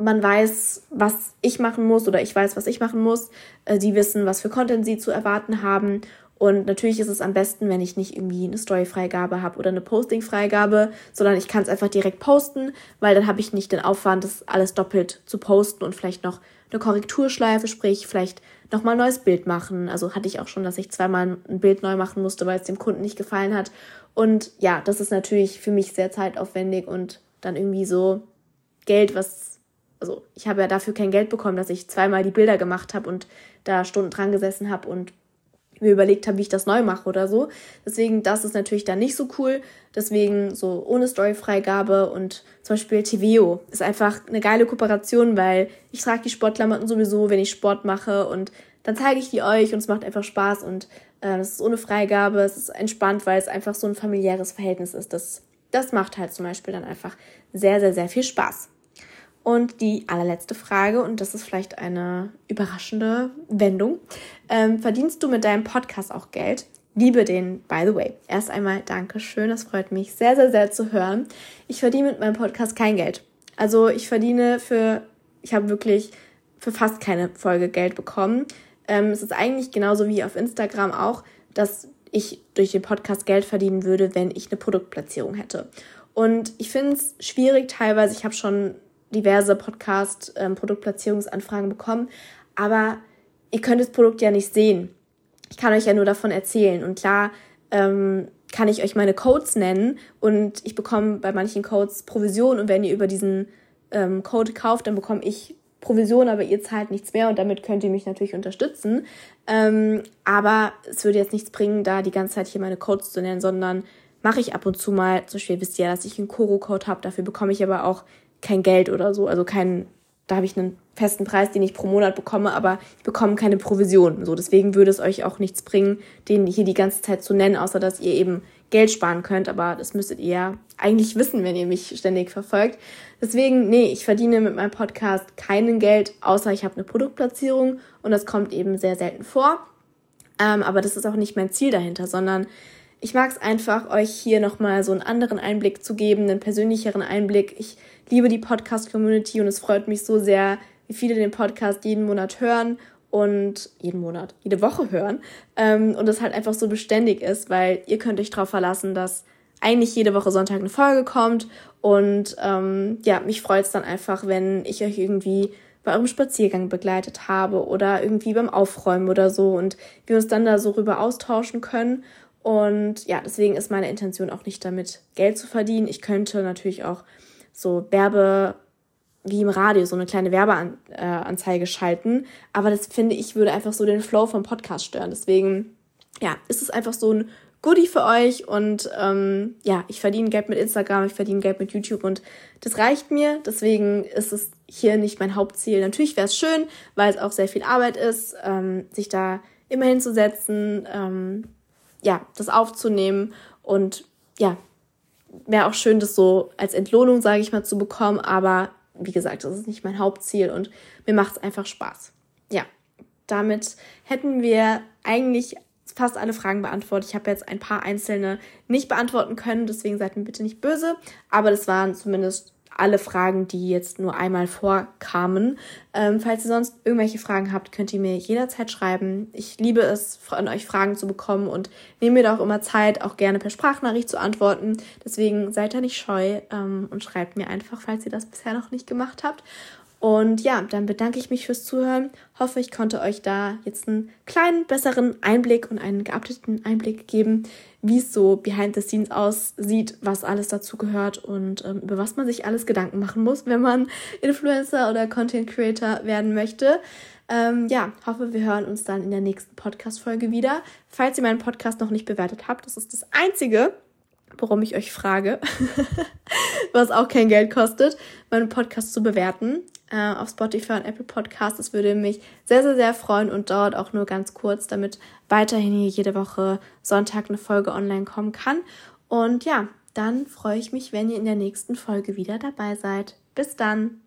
Man weiß, was ich machen muss oder ich weiß, was ich machen muss. Die wissen, was für Content sie zu erwarten haben. Und natürlich ist es am besten, wenn ich nicht irgendwie eine Story-Freigabe habe oder eine Posting-Freigabe, sondern ich kann es einfach direkt posten, weil dann habe ich nicht den Aufwand, das alles doppelt zu posten und vielleicht noch eine Korrekturschleife, sprich vielleicht nochmal ein neues Bild machen. Also hatte ich auch schon, dass ich zweimal ein Bild neu machen musste, weil es dem Kunden nicht gefallen hat. Und ja, das ist natürlich für mich sehr zeitaufwendig und dann irgendwie so Geld, was... Also ich habe ja dafür kein Geld bekommen, dass ich zweimal die Bilder gemacht habe und da Stunden dran gesessen habe und mir überlegt habe, wie ich das neu mache oder so. Deswegen, das ist natürlich dann nicht so cool. Deswegen so ohne Story-Freigabe und zum Beispiel Teveo ist einfach eine geile Kooperation, weil ich trage die Sportklamotten sowieso, wenn ich Sport mache und dann zeige ich die euch und es macht einfach Spaß und es ist ohne Freigabe, es ist entspannt, weil es einfach so ein familiäres Verhältnis ist. Das macht halt zum Beispiel dann einfach sehr, sehr, sehr viel Spaß. Und die allerletzte Frage, und das ist vielleicht eine überraschende Wendung. Verdienst du mit deinem Podcast auch Geld? Liebe den, by the way. Erst einmal Dankeschön, das freut mich sehr, sehr, sehr zu hören. Ich verdiene mit meinem Podcast kein Geld. Also ich habe wirklich für fast keine Folge Geld bekommen. Es ist eigentlich genauso wie auf Instagram auch, dass ich durch den Podcast Geld verdienen würde, wenn ich eine Produktplatzierung hätte. Und ich finde es schwierig teilweise, ich habe schon diverse Podcast-Produktplatzierungsanfragen bekommen, aber ihr könnt das Produkt ja nicht sehen. Ich kann euch ja nur davon erzählen und klar kann ich euch meine Codes nennen und ich bekomme bei manchen Codes Provision und wenn ihr über diesen Code kauft, dann bekomme ich Provision, aber ihr zahlt nichts mehr und damit könnt ihr mich natürlich unterstützen, aber es würde jetzt nichts bringen, da die ganze Zeit hier meine Codes zu nennen, sondern mache ich ab und zu mal, zum Beispiel wisst ihr ja, dass ich einen Koro-Code habe, dafür bekomme ich aber auch kein Geld oder so, also da habe ich einen festen Preis, den ich pro Monat bekomme, aber ich bekomme keine Provision. So, deswegen würde es euch auch nichts bringen, den hier die ganze Zeit zu nennen, außer dass ihr eben Geld sparen könnt, aber das müsstet ihr ja eigentlich wissen, wenn ihr mich ständig verfolgt. Deswegen, nee, ich verdiene mit meinem Podcast keinen Geld, außer ich habe eine Produktplatzierung und das kommt eben sehr selten vor, aber das ist auch nicht mein Ziel dahinter, sondern ich mag es einfach, euch hier nochmal so einen anderen Einblick zu geben, einen persönlicheren Einblick. Ich liebe die Podcast-Community und es freut mich so sehr, wie viele den Podcast jede Woche hören. Und das halt einfach so beständig ist, weil ihr könnt euch darauf verlassen, dass eigentlich jede Woche Sonntag eine Folge kommt. Und mich freut es dann einfach, wenn ich euch irgendwie bei eurem Spaziergang begleitet habe oder irgendwie beim Aufräumen oder so und wir uns dann da so rüber austauschen können. Und ja, deswegen ist meine Intention auch nicht damit, Geld zu verdienen. Ich könnte natürlich auch so wie im Radio, so eine kleine Werbeanzeige schalten. Aber das finde ich, würde einfach so den Flow vom Podcast stören. Deswegen, ja, ist es einfach so ein Goodie für euch. Und ich verdiene Geld mit Instagram, ich verdiene Geld mit YouTube und das reicht mir. Deswegen ist es hier nicht mein Hauptziel. Natürlich wäre es schön, weil es auch sehr viel Arbeit ist, sich da immer hinzusetzen, das aufzunehmen und ja, wäre auch schön, das so als Entlohnung, sage ich mal, zu bekommen, aber wie gesagt, das ist nicht mein Hauptziel und mir macht es einfach Spaß. Ja, damit hätten wir eigentlich fast alle Fragen beantwortet. Ich habe jetzt ein paar einzelne nicht beantworten können, deswegen seid mir bitte nicht böse, aber das waren zumindest alle Fragen, die jetzt nur einmal vorkamen. Falls ihr sonst irgendwelche Fragen habt, könnt ihr mir jederzeit schreiben. Ich liebe es, von euch Fragen zu bekommen und nehme mir da auch immer Zeit, auch gerne per Sprachnachricht zu antworten. Deswegen seid da nicht scheu und schreibt mir einfach, falls ihr das bisher noch nicht gemacht habt. Und ja, dann bedanke ich mich fürs Zuhören. Hoffe, ich konnte euch da jetzt einen kleinen, besseren Einblick und einen geupdateten Einblick geben, wie es so behind the scenes aussieht, was alles dazu gehört und über was man sich alles Gedanken machen muss, wenn man Influencer oder Content Creator werden möchte. Hoffe, wir hören uns dann in der nächsten Podcast-Folge wieder. Falls ihr meinen Podcast noch nicht bewertet habt, das ist das Einzige, worum ich euch frage. was auch kein Geld kostet, meinen Podcast zu bewerten auf Spotify und Apple Podcasts. Das würde mich sehr, sehr, sehr freuen und dauert auch nur ganz kurz, damit weiterhin hier jede Woche Sonntag eine Folge online kommen kann. Und ja, dann freue ich mich, wenn ihr in der nächsten Folge wieder dabei seid. Bis dann!